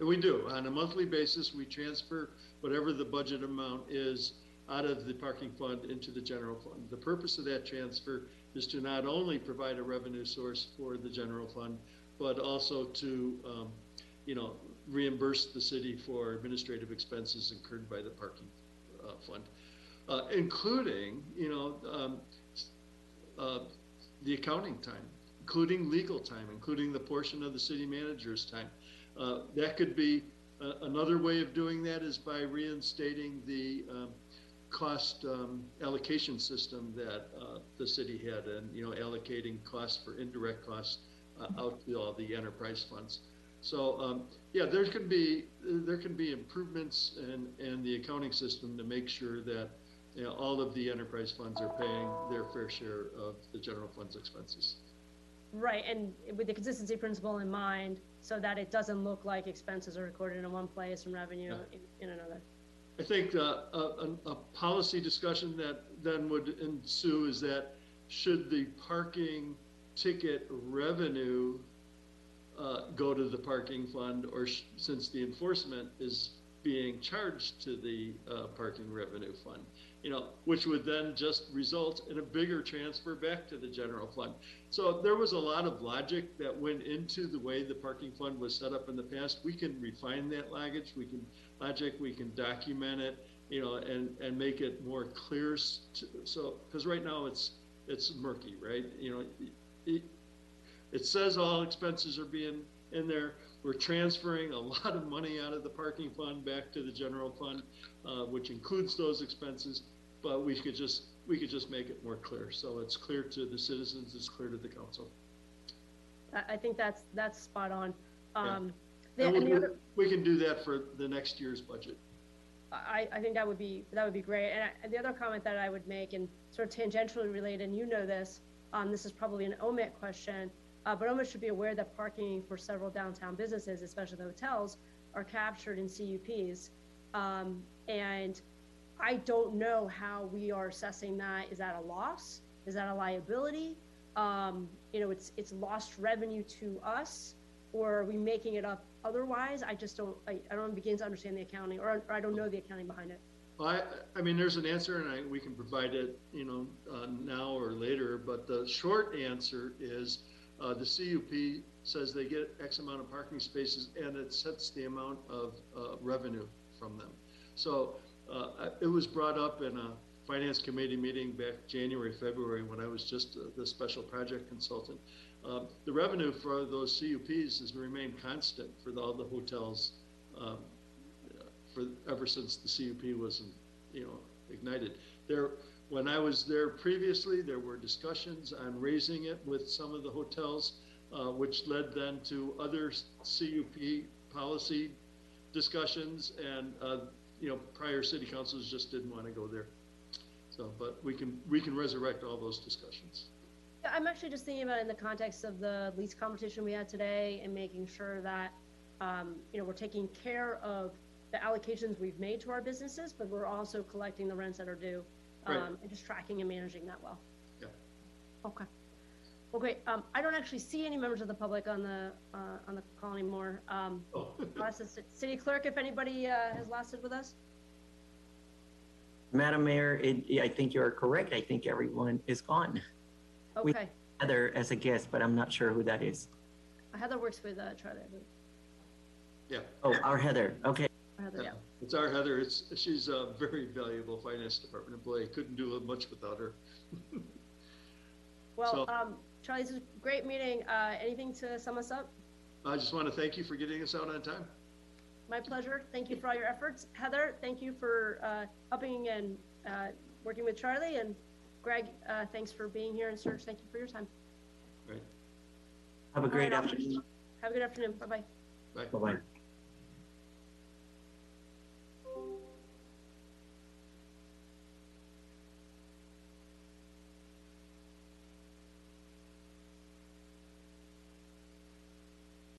We do. On a monthly basis, we transfer whatever the budget amount is out of the parking fund into the general fund. The purpose of that transfer is to not only provide a revenue source for the general fund, but also to, you know, reimburse the city for administrative expenses incurred by the parking fund, including, you know, the accounting time, including legal time, including the portion of the city manager's time. That could be another way of doing that is by reinstating the cost allocation system that the city had, and, you know, allocating costs for indirect costs out to all the enterprise funds. So yeah, there can be improvements in the accounting system to make sure that, you know, all of the enterprise funds are paying their fair share of the general fund's expenses. Right, and with the consistency principle in mind, so that it doesn't look like expenses are recorded in one place and revenue in another. I think a policy discussion that then would ensue is that should the parking ticket revenue go to the parking fund, or since the enforcement is being charged to the parking revenue fund, you know, which would then just result in a bigger transfer back to the general fund. So there was a lot of logic that went into the way the parking fund was set up in the past. We can refine that logic, we can document it, you know, and make it more clear. So, because right now it's murky, right? You know, it says all expenses are being in there. We're transferring a lot of money out of the parking fund back to the general fund, which includes those expenses, but we could just make it more clear. So it's clear to the citizens, it's clear to the council. I think that's spot on. Yeah. We can do that for the next year's budget. I think that would be great. And the other comment that I would make, and sort of tangentially related, and you know this, this is probably an OMIT question, but OMIT should be aware that parking for several downtown businesses, especially the hotels, are captured in CUPs. And I don't know how we are assessing that. Is that a loss? Is that a liability? You know, it's lost revenue to us, or are we making it up otherwise? I just don't, I don't begin to understand the accounting, or I don't know the accounting behind it. I mean, there's an answer, and we can provide it, you know, now or later, but the short answer is, the CUP says they get X amount of parking spaces, and it sets the amount of revenue from them. So it was brought up in a finance committee meeting back January, February, when I was just the special project consultant. The revenue for those CUPs has remained constant for all the hotels ever since the CUP was, you know, ignited. When I was there previously, there were discussions on raising it with some of the hotels, which led then to other CUP policy discussions, and you know, prior city councils just didn't want to go there. So, but we can resurrect all those discussions. Yeah, I'm actually just thinking about it in the context of the lease competition we had today and making sure that, you know, we're taking care of the allocations we've made to our businesses, but we're also collecting the rents that are due, right, and just tracking and managing that well. Yeah. Okay. Well, great. I don't actually see any members of the public on the call anymore. City Clerk, if anybody has lasted with us. Madam Mayor, I think you are correct. I think everyone is gone. Okay. We have Heather as a guest, but I'm not sure who that is. Heather works with Trident. Yeah. Oh, our Heather. Okay. Our Heather, yeah. It's our Heather. She's a very valuable finance department employee. Couldn't do much without her. Well, so, Charlie, this is a great meeting. Anything to sum us up? I just want to thank you for getting us out on time. My pleasure. Thank you for all your efforts. Heather, thank you for helping and working with Charlie. And Greg, thanks for being here. And Serge, thank you for your time. Great. Have a great afternoon. Have a good afternoon. Bye-bye. Bye-bye.